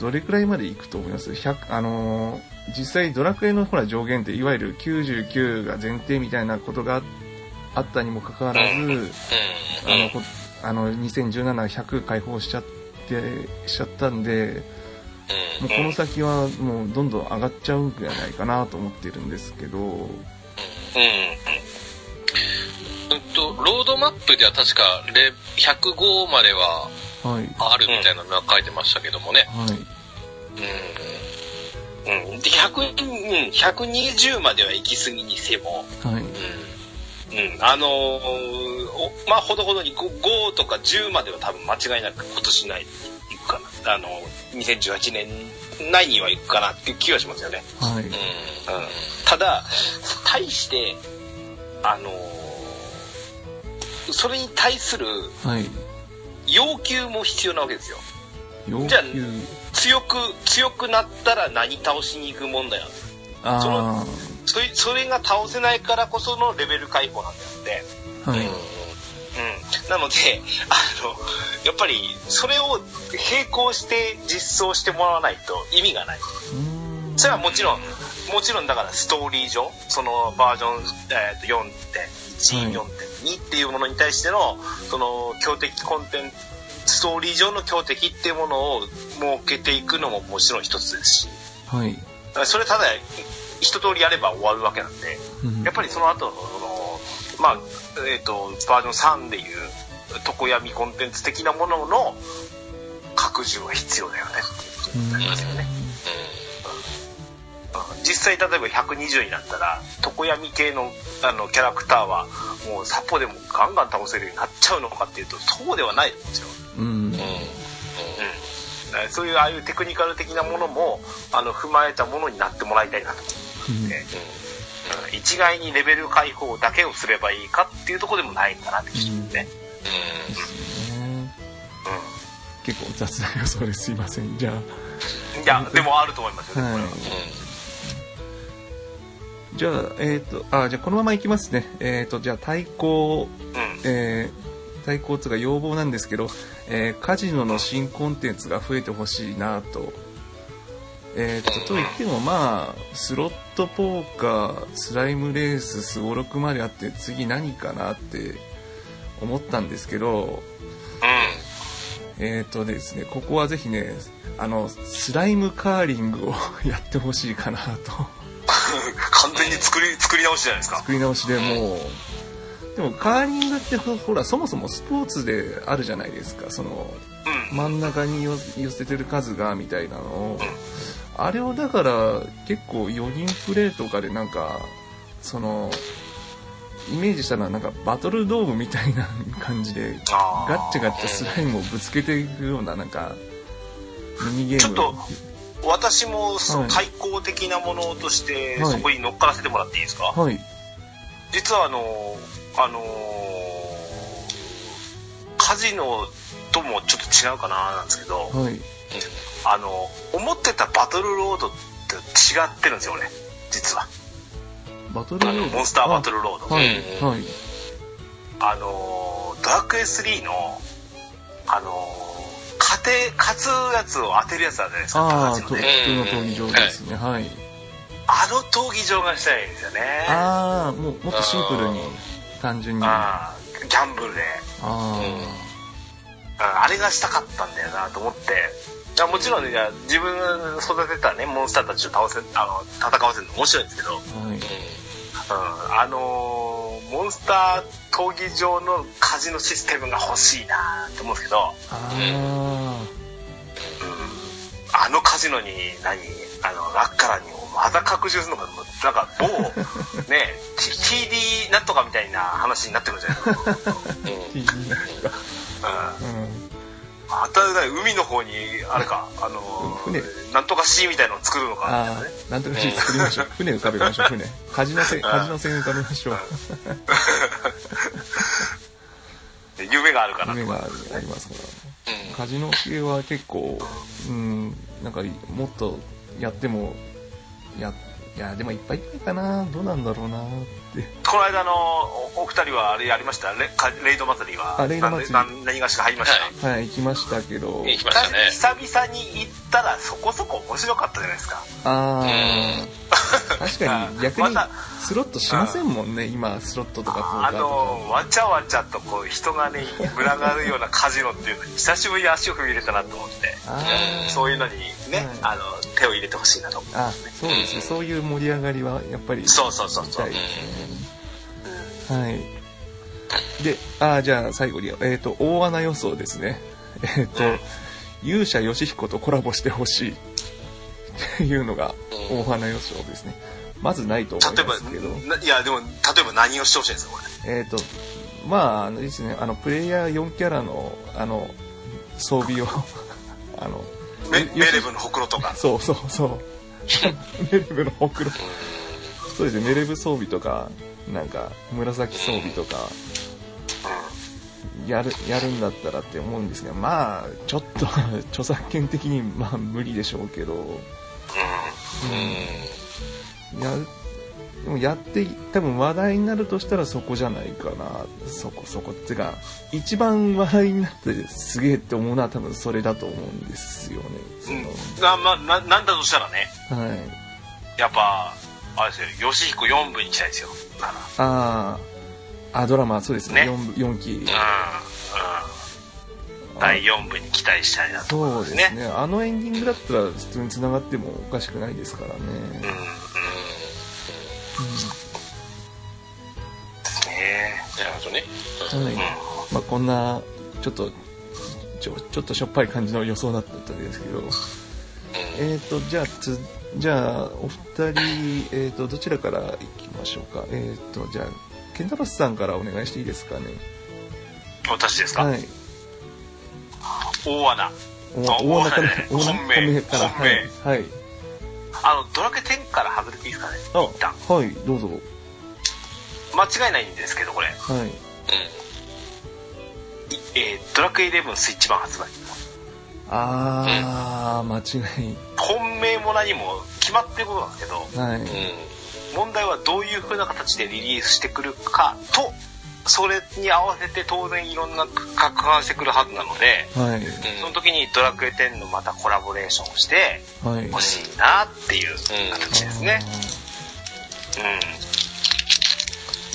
どれくらいまでいくと思います？ひゃくあのー。実際ドラクエのほら上限っていわゆるきゅうじゅうきゅうが前提みたいなことがあったにもかかわらず、あのこあのにせんじゅうななひゃく解放しちゃってしちゃったんで、もうこの先はもうどんどん上がっちゃうんじゃないかなと思ってるんですけど、うんうん、とロードマップでは確かひゃくごまでははい、あるみたいなのが書いてましたけどもね、はい、うん、うん、でひゃく、ひゃくにじゅうまでは行き過ぎにせも、はい、うん、うん、あのー、まあほどほどに ご, ごとかじゅうまでは多分間違いなく今年内行くかな、あのにせんじゅうはちねん内には行くかなっていう気はしますよね、はい、うんうん、ただ対してあのー、それに対する要求も必要なわけですよ、はい、じゃあ強く強くなったら何倒しに行く問題なんです。あ そ, の そ, れそれが倒せないからこそのレベル解放なんであって、はい、うんうん、なのであのやっぱりそれを並行して実装してもらわないと意味がない。それはもちろんもちろんだからストーリー上そのバージョン、えー、と よんてんいち、よんてんに っていうものに対してのその強敵コンテンツストーリー上の強敵っていうものを設けていくのももちろん一つですし、はい、それただ一通りやれば終わるわけなんで、うん、やっぱりその後のまあえー、とバージョンさんでいう床闇コンテンツ的なものの拡充は必要だよねっていうことになりますよね。実際例えばひゃくにじゅうになったら床闇系 の, あのキャラクターはもうサポでもガンガン倒せるようになっちゃうのかっていうとそうではないんですよ、うんうんうん、そういうああいうテクニカル的なものもあの踏まえたものになってもらいたいなと、うんえー一概にレベル解放だけをすればいいかっていうところでもないんだなって気がしますね。結構雑な予想ですいません。じゃあいやでもあると思いますよね、はい、これは、うん、じゃあえっ、ー、とあじゃあこのままいきますね。えっ、ー、とじゃあ対抗、うんえー、対抗というか要望なんですけど、えー、カジノの新コンテンツが増えてほしいなと。えー、と, と言ってもまあスロットポーカースライムレーススゴロクまであって次何かなって思ったんですけど、えーとですね、ここはぜひねあのスライムカーリングをやってほしいかなと完全に作り、作り直しじゃないですか。作り直しでもうでもカーリングって ほ, ほらそもそもスポーツであるじゃないですか。その真ん中に寄せてる数がみたいなのをあれをだから結構よにんプレイとかでなんかそのイメージしたのはなんかバトルドームみたいな感じでガッチャガッチャスライムをぶつけていくようななんかミニゲーム。ちょっと私もその対抗的なものとしてそこに乗っからせてもらっていいですか。はいはい、実はあのあのカジノともちょっと違うかななんですけど。はい、あの思ってたバトルロードって違ってるんですよ俺実は。バトルロードあのモンスターバトルロード、はいはい、あのドラクエスリーのあの勝て勝つやつを当てるやつあるじゃないですか。あー、普通の闘技場ですね、はい、あの闘技場がしたいんですよね。あーもうもっとシンプルに単純にあギャンブルであ、うん、あれがしたかったんだよなと思って。もちろん、ね、自分が育てた、ね、モンスターたちを倒せあの戦わせるの面白いんですけど、はいうん、あのー、モンスター闘技場のカジノシステムが欲しいなって思うんですけど あ,、うん、あのカジノに何あのラッカラにまた拡充するのかなんか某ね ティーディー なんとかみたいな話になってくるじゃないですか。うんうんまた海の方にあれかあのー、なんとか C みたいなのを作るのかな、ね、なんとか C 作りましょう。船浮かべましょう。船カジノ船カジノ船浮かべましょう。夢があるかな夢があるありますから、うん、カジノ系は結構うんなんかもっとやっても や, いやでもいっぱいいっぱいかなどうなんだろうなって。この間の お, お二人はあれやりました レ, レイド祭りはあレイド祭り 何, 何がしか入りました、はい、はい行きましたけど行きました、ね、久々に行ったらそこそこ面白かったじゃないですか。あうん確かに逆にスロットしませんもんね、ま、今スロットとかポーカーとかあのわちゃわちゃとこう人がね群がるようなカジノっていうのに久しぶりに足を踏み入れたなと思ってそういうのにね、はい、あの手を入れてほしいなと思って、ね、あそうですねそういう盛り上がりはやっぱりそうそうそうそうはいであじゃあ最後に、えー、と大穴予想ですね、えっと、うん、勇者ヨシヒコとコラボしてほしいっていうのが大花予想ですね。まずないと思いますけど。いやでも例えば何をしてほしいんですかこれ。えっとまああのですね、あのプレイヤーよんキャラのあの装備をあのメレブのほくろとか。そうそうそう。メレブのほくろ。そうですね、メレブ装備とかなんか紫装備とか。やる、やるんだったらって思うんですが、まあちょっと著作権的にまあ無理でしょうけど、うん、やでもやって多分話題になるとしたらそこじゃないかな、そこそこってか一番話題になってすげえって思うのは多分それだと思うんですよね。その、うん、なまあ な, なんだとしたらね、はい、やっぱあれですよ、ヨシヒコよんぶにしたいですよ。ああ。あドラマそうですね、よんき、うんうん、だいよんぶに期待したいなと思いますね。そうですね、あのエンディングだったら普通に繋がってもおかしくないですからね、うんうんうん、ですね。なるほどね、はい、うんまあ、こんなちょっとちょ、ちょっとしょっぱい感じの予想だったんですけど、えーと、じゃあつじゃあお二人、えーと、どちらから行きましょうか。えーとじゃあケンタロスさんからお願いしていいですかね。私ですか。はい。大穴。大穴から。本命から。本命。はい。あのドラクエじゅうから外れていいですかね。一旦。はい。どうぞ。間違いないんですけどこれ。はい。うん。えー、ドラクエじゅうスイッチ版発売。ああ、うん、間違い。本命も何も決まってることなんですけど。はい。うん。問題はどういう風な形でリリースしてくるかと、それに合わせて当然いろんな拡散してくるはずなので、はい、その時にドラクエじゅうのまたコラボレーションをして欲しいなっていう形ですね、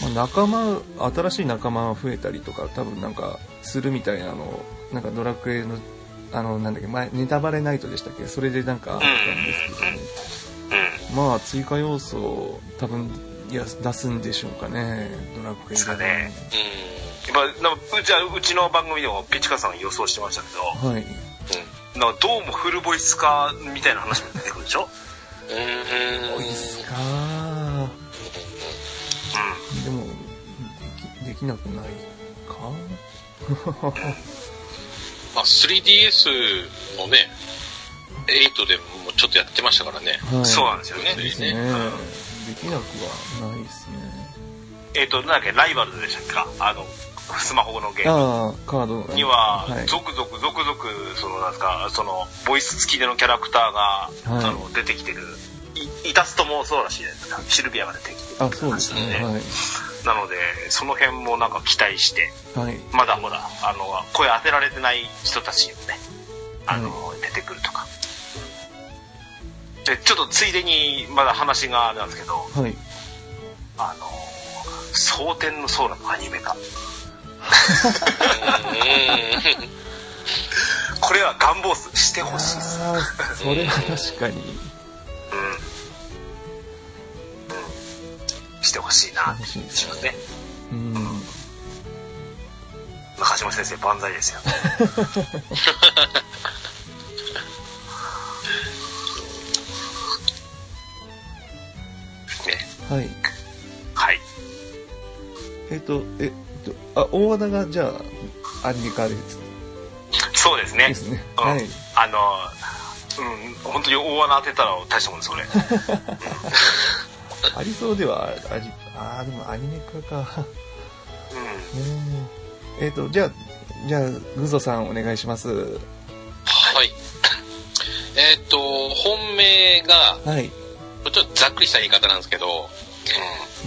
はい、うん、まあ、仲間新しい仲間が増えたりとか多分なんかするみたいなの、なんかドラクエのあのなんだっけ前ネタバレナイトでしたっけ、それでなんかあったんですけどね、うんうんうんうん、まあ追加要素を多分いや出すんでしょうかね、ドラクエですかね、うん、まあ、なんかうちはうちの番組でもピチカさん予想してましたけど、はい、うん、なんかどうもフルボイス化みたいな話も出てくるでしょフルボイス化、うん、でもで き, できなくないかまあ スリーディーエス のねはちでもちょっとやってましたからね、はい、そうなんですよ ね, ですね、うん、できなくはないですね。えっ、ー、となんだっけライバルズでしたっけ、あのスマホのゲーム、あーカードには続々続々そのなんですかそのボイス付きでのキャラクターが、はい、あの出てきてる、イタストもそうらしいですね、シルビアが出てきてる、あそうですね、はい、なのでその辺もなんか期待して、はい、まだまだあの声当てられてない人たちにもねあの、はい、出てくるとかで、ちょっとついでにまだ話があれなんですけど、はい、あの蒼天の空のアニメ化これは願望してほしいです。それは確かに、うん、してほしいなってしますね、うん、中島先生万歳ですよはいはいえっ、ー、とえっ、ー、とあ大和田がじゃあアニメ化でそうですねですね、うん、はいあのうん本当に大和田当てたら大したもんですそれありそうではありあでもアニメ化かうんえっ、ー、とじゃあじゃあグゾさんお願いします。はいえっ、ー、と本命がはいちょっとざっくりした言い方なんですけど、う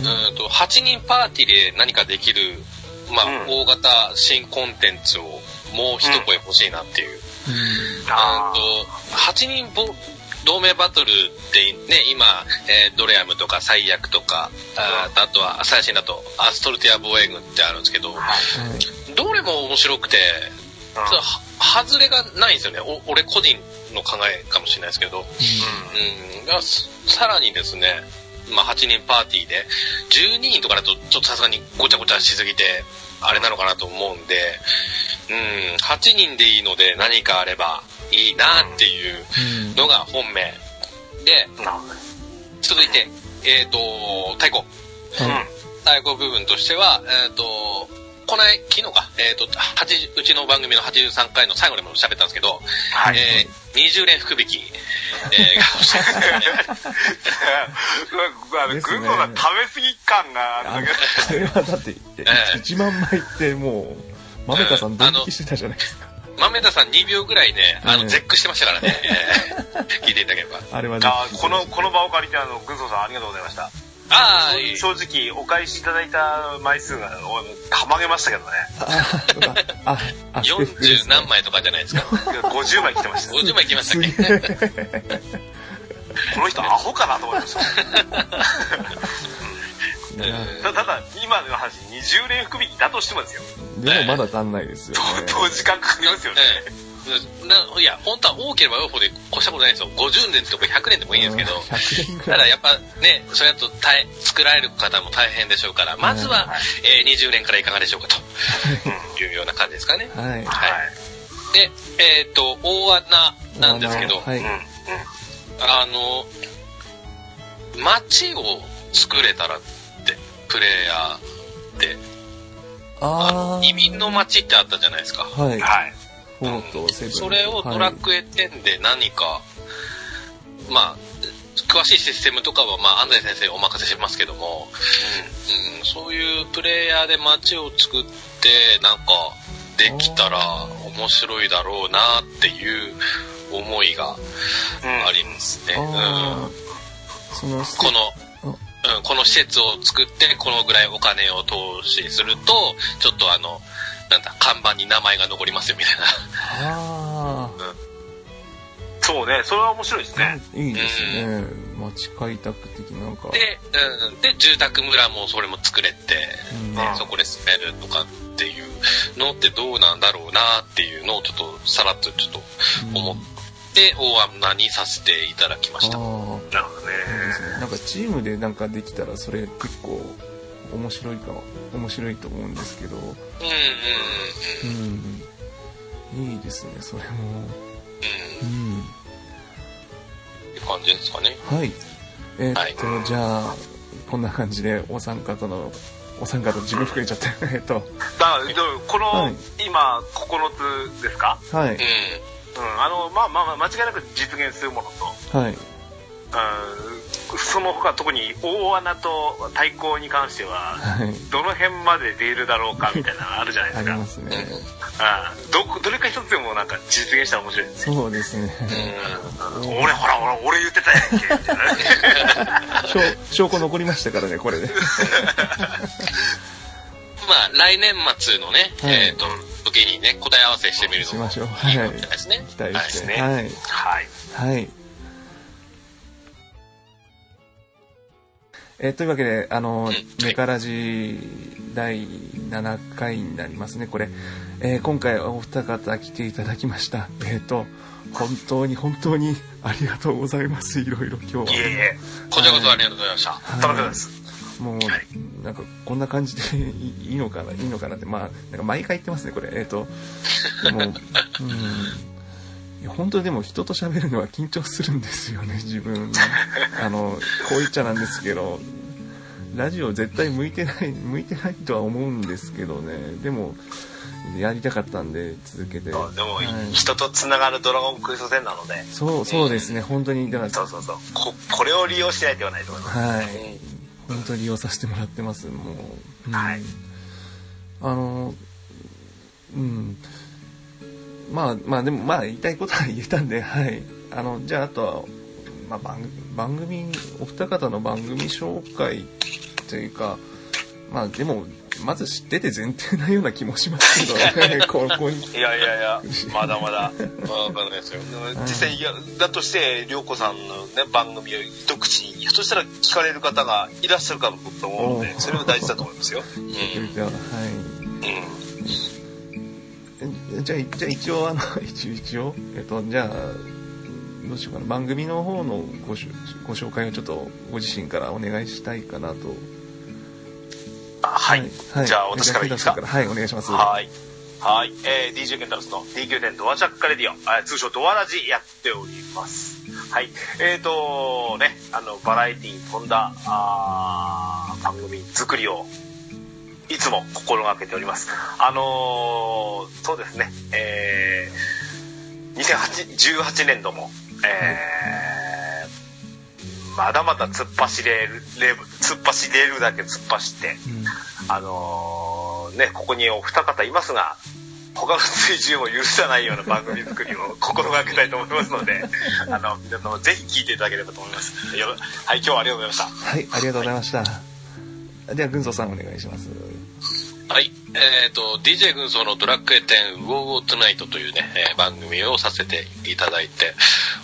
ん、うんとはちにんパーティーで何かできる、まあうん、大型新コンテンツをもう一声欲しいなっていう、うん、あとはちにん同盟バトルってね今、えー、ドレアムとか最悪とか、うん、あ, あとは最新だとアストルティア防衛軍ってあるんですけど、うん、どれも面白くて、うん、ちょっと外れがないんですよねお俺個人の考えかもしれないですけど、うんうん、さらにですね、まあ、はちにんパーティーでじゅうににんとかだとちょっとさすがにごちゃごちゃしすぎて、あれなのかなと思うんで、うん、はちにんでいいので何かあればいいなっていうのが本命で、続いて、えっと、太鼓、うん、太鼓部分としては、えっと、この昨日か、えっと、うちの番組のはちじゅうさんかいの最後でも喋ったんですけど、はい、えー、にじゅうれん福引き、えー、が欲しいですね。群馬が食べ過ぎ感があるんだけど。あれはだって言って、えー、いちまんまいってもう、豆田さんドン引きしてたじゃないですか。豆田さんにびょうぐらいね、あの、絶句してましたからね。聞いていただければ。あれはあこの、この場を借りて、あの、軍曹さんありがとうございました。ああ、正直、お返しいただいた枚数が、かまげましたけどね。ああ、よんじゅうなんまいとかじゃないですか。ごじゅうまい来てました。ごじゅうまい来ましたっけこの人、アホかなと思いました。ただ、今の話、にじゅうれん福引きだとしてもですよ。でもまだ足んないですよね。当時間かかりますよね。いや、本当は多ければ多いほど越したことないんですよ。ごじゅうねんとかひゃくねんでもいいんですけど、ただやっぱね、それだと作られる方も大変でしょうから、まずは、はい、えー、にじゅうねんからいかがでしょうかというような感じですかね。はい。はい、で、えっ、ー、と、大穴なんですけど、はい、あの、街を作れたらって、プレイヤーって、ああ移民の街ってあったじゃないですか。はい。はい、それをドラクエじゅうで何か、はい、まあ、詳しいシステムとかは、まあ、安西先生にお任せしますけども、うんうん、そういうプレイヤーで街を作って、なんか、できたら面白いだろうなっていう思いがありますね。うんうん、この、うん、この施設を作って、このぐらいお金を投資すると、ちょっとあの、なんだ看板に名前が残りますよみたいな。ああ、うん、そうね、それは面白いですね。いいですね。うん、街開拓的なんか。で、うん、で住宅村もそれも作れて、うん、ね、そこで住めるとかっていうのってどうなんだろうなっていうのをちょっとさらっとちょっと思って、うん、大案内にさせていただきました。あ、なるほどね。なんかチームでなんかできたらそれ結構。面白いか面白いと思うんですけど、うんうんうん、いいですね、それも、うんうん、って感じですかね。はい、えー、っと、はい、じゃあこんな感じでお三方のお三方自分含めちゃったえっと、だこの、はい、今ここのつですか。はい、うん、あのまあまあ間違いなく実現するものと。はい。うん、その他特に大穴と対抗に関しては、はい、どの辺まで出るだろうかみたいなのあるじゃないですか。ありますね。ああ、ど、どれか一つでもなんか実現したら面白いですね。そうですね。うん、俺ほらほら俺言ってたやんけ証拠残りましたからねこれで。まあ来年末のね、はい、えっと時にね答え合わせしてみるのもいいかもしれないですね。期待して、はい、はいはい。はいえー、というわけで、あの、メカラジだいななかいになりますね、これ。えー、今回お二方来ていただきました。えっと、本当に本当にありがとうございます、いろいろ今日は。いえいえ、こちらこそありがとうございました。楽しかったです。もう、なんか、こんな感じでいいのかな、いいのかなって、まあ、なんか毎回言ってますね、これ。えっと、もう、うん。いや本当にでも人と喋るのは緊張するんですよね、自分。あの、こう言っちゃなんですけど、ラジオ絶対向いてない、向いてないとは思うんですけどね。でも、やりたかったんで続けて。でも、はい、人とつながるドラゴンクエストじゅうなので。そう、そうですね、本当に。だからそうそうそう。こ、これを利用しないとはないと思います。はい。本当に利用させてもらってます、もう。うん、はい。あの、うん。まあまあでもまあ言いたいことは言えたんで、はい。あの、じゃああとは、まあ番、番組、お二方の番組紹介というか、まあでも、まず知ってて前提なような気もしますけど、ここに。いやいやいや、まだまだ、まだまだですよ。実際、いや、だとして、りょうこさんのね、番組を一口、ひょっとしたら聞かれる方がいらっしゃるかもと思うので、それは大事だと思いますよ。うん。はい。うんじゃあ、じゃあ一応、あの、一応、一応、えっと、じゃあ、どうしようかな、番組の方のごし、ご紹介をちょっと、ご自身からお願いしたいかなと。あ、はい、はい、じゃあ私からいいですか。はい、お願いします。はいはい、えー、ディージェー ケンタロスの ディーキューテン ドアチャッカレディオ、通称ドアラジやっております。はい、えーとね、あのバラエティに富んだあ番組作りをいつも心がけております。あのー、そうですね、えー、にせんじゅうはちねんども、えー、まだまだ突っ走れる、突っ走れるだけ突っ走って、うん、あのー、ね、ここにお二方いますが、他の追従を許さないような番組作りを心がけたいと思いますので、あの、皆様ぜひ聞いていただければと思います。よ、はい、今日はありがとうございました。はい、ありがとうございました。はい、では、軍曹さんお願いします。はい、えっ、ー、と、ディージェー 軍曹のドラッグエテンウォーウォートナイトというね、えー、番組をさせていただいて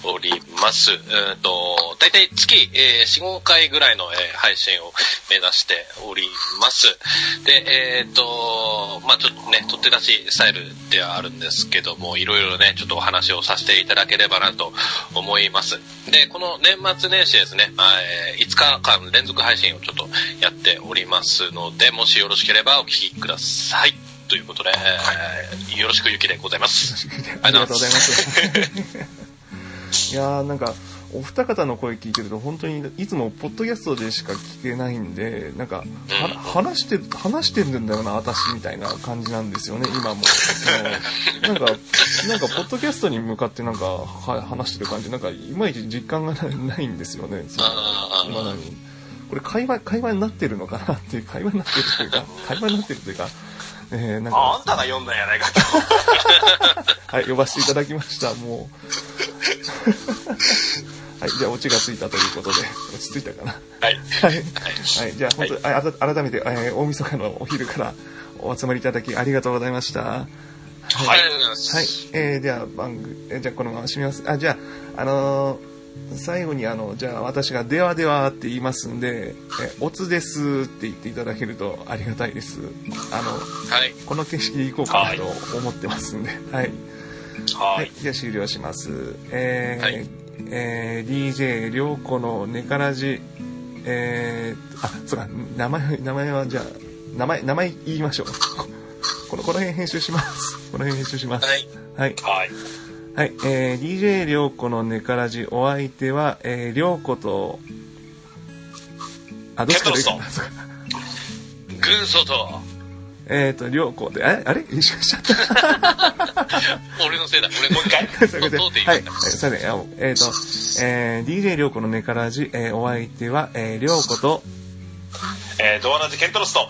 おります。えっ、ー、と、だいたい月、えー、よん、ごかいぐらいの、えー、配信を目指しております。で、えっ、ー、と、まぁ、あ、ちょっとね、取って出しスタイルではあるんですけども、いろいろね、ちょっとお話をさせていただければなと思います。で、この年末年始ですね、まあ、えー、いつかかん連続配信をちょっとやっておりますので、もしよろしければお聞きください。ということで、はい、よろしくゆきでございます。ありがとうございます。いやー、なんかお二方の声聞いてると本当にいつもポッドキャストでしか聞けないんで、なんか、うん、話して話してるんだよな私みたいな感じなんですよね今も。なんかなんかポッドキャストに向かってなんかは話してる感じなんかいまいち実感がないんですよね。その今なに。これ会話、会話になってるのかなっていう、会話になってるというか、会話になってるというか、えー、なんか。あ、あんたが読んだんやないかと。はい、呼ばせていただきました、もう。はい、じゃあ、オチがついたということで、落ち着いたかな。はい。はい。はい、じゃあ、本当に、はい、あ改めて、えー、大晦日のお昼からお集まりいただきありがとうございました。はい、ありがとうございます。はい、えー、じゃあ、番組、えー、じゃあ、このまま締めます。あ、じゃあ、あのー、最後にあのじゃあ私がではではって言いますんで、えおつですって言っていただけるとありがたいです。あの、はい、この景色で行こうかなと思ってますんで、はい、はいはい、じゃあ終了します。えーはい、えー、ディージェー 涼子のネカラジ、えー、あ、そうか、名前名前はじゃあ名前名前言いましょう。このこの辺編集します。この辺編集します。はいはいはい、はい、えー、ディージェー 涼子のネカラジ、お相手は、えー、涼子と、あ、どっちかでいいかな、軍曹と、えっと、涼子で、あれあれ一緒にしちゃった。俺のせいだ、俺もう一回。すいません。はい、すいません。えっと、えー、ディージェー 涼子のネカラジ、えー、お相手は、えー、涼子と、えー、ドアラジケントロスと、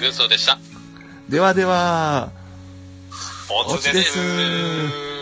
軍曹でした。ではでは、おつです。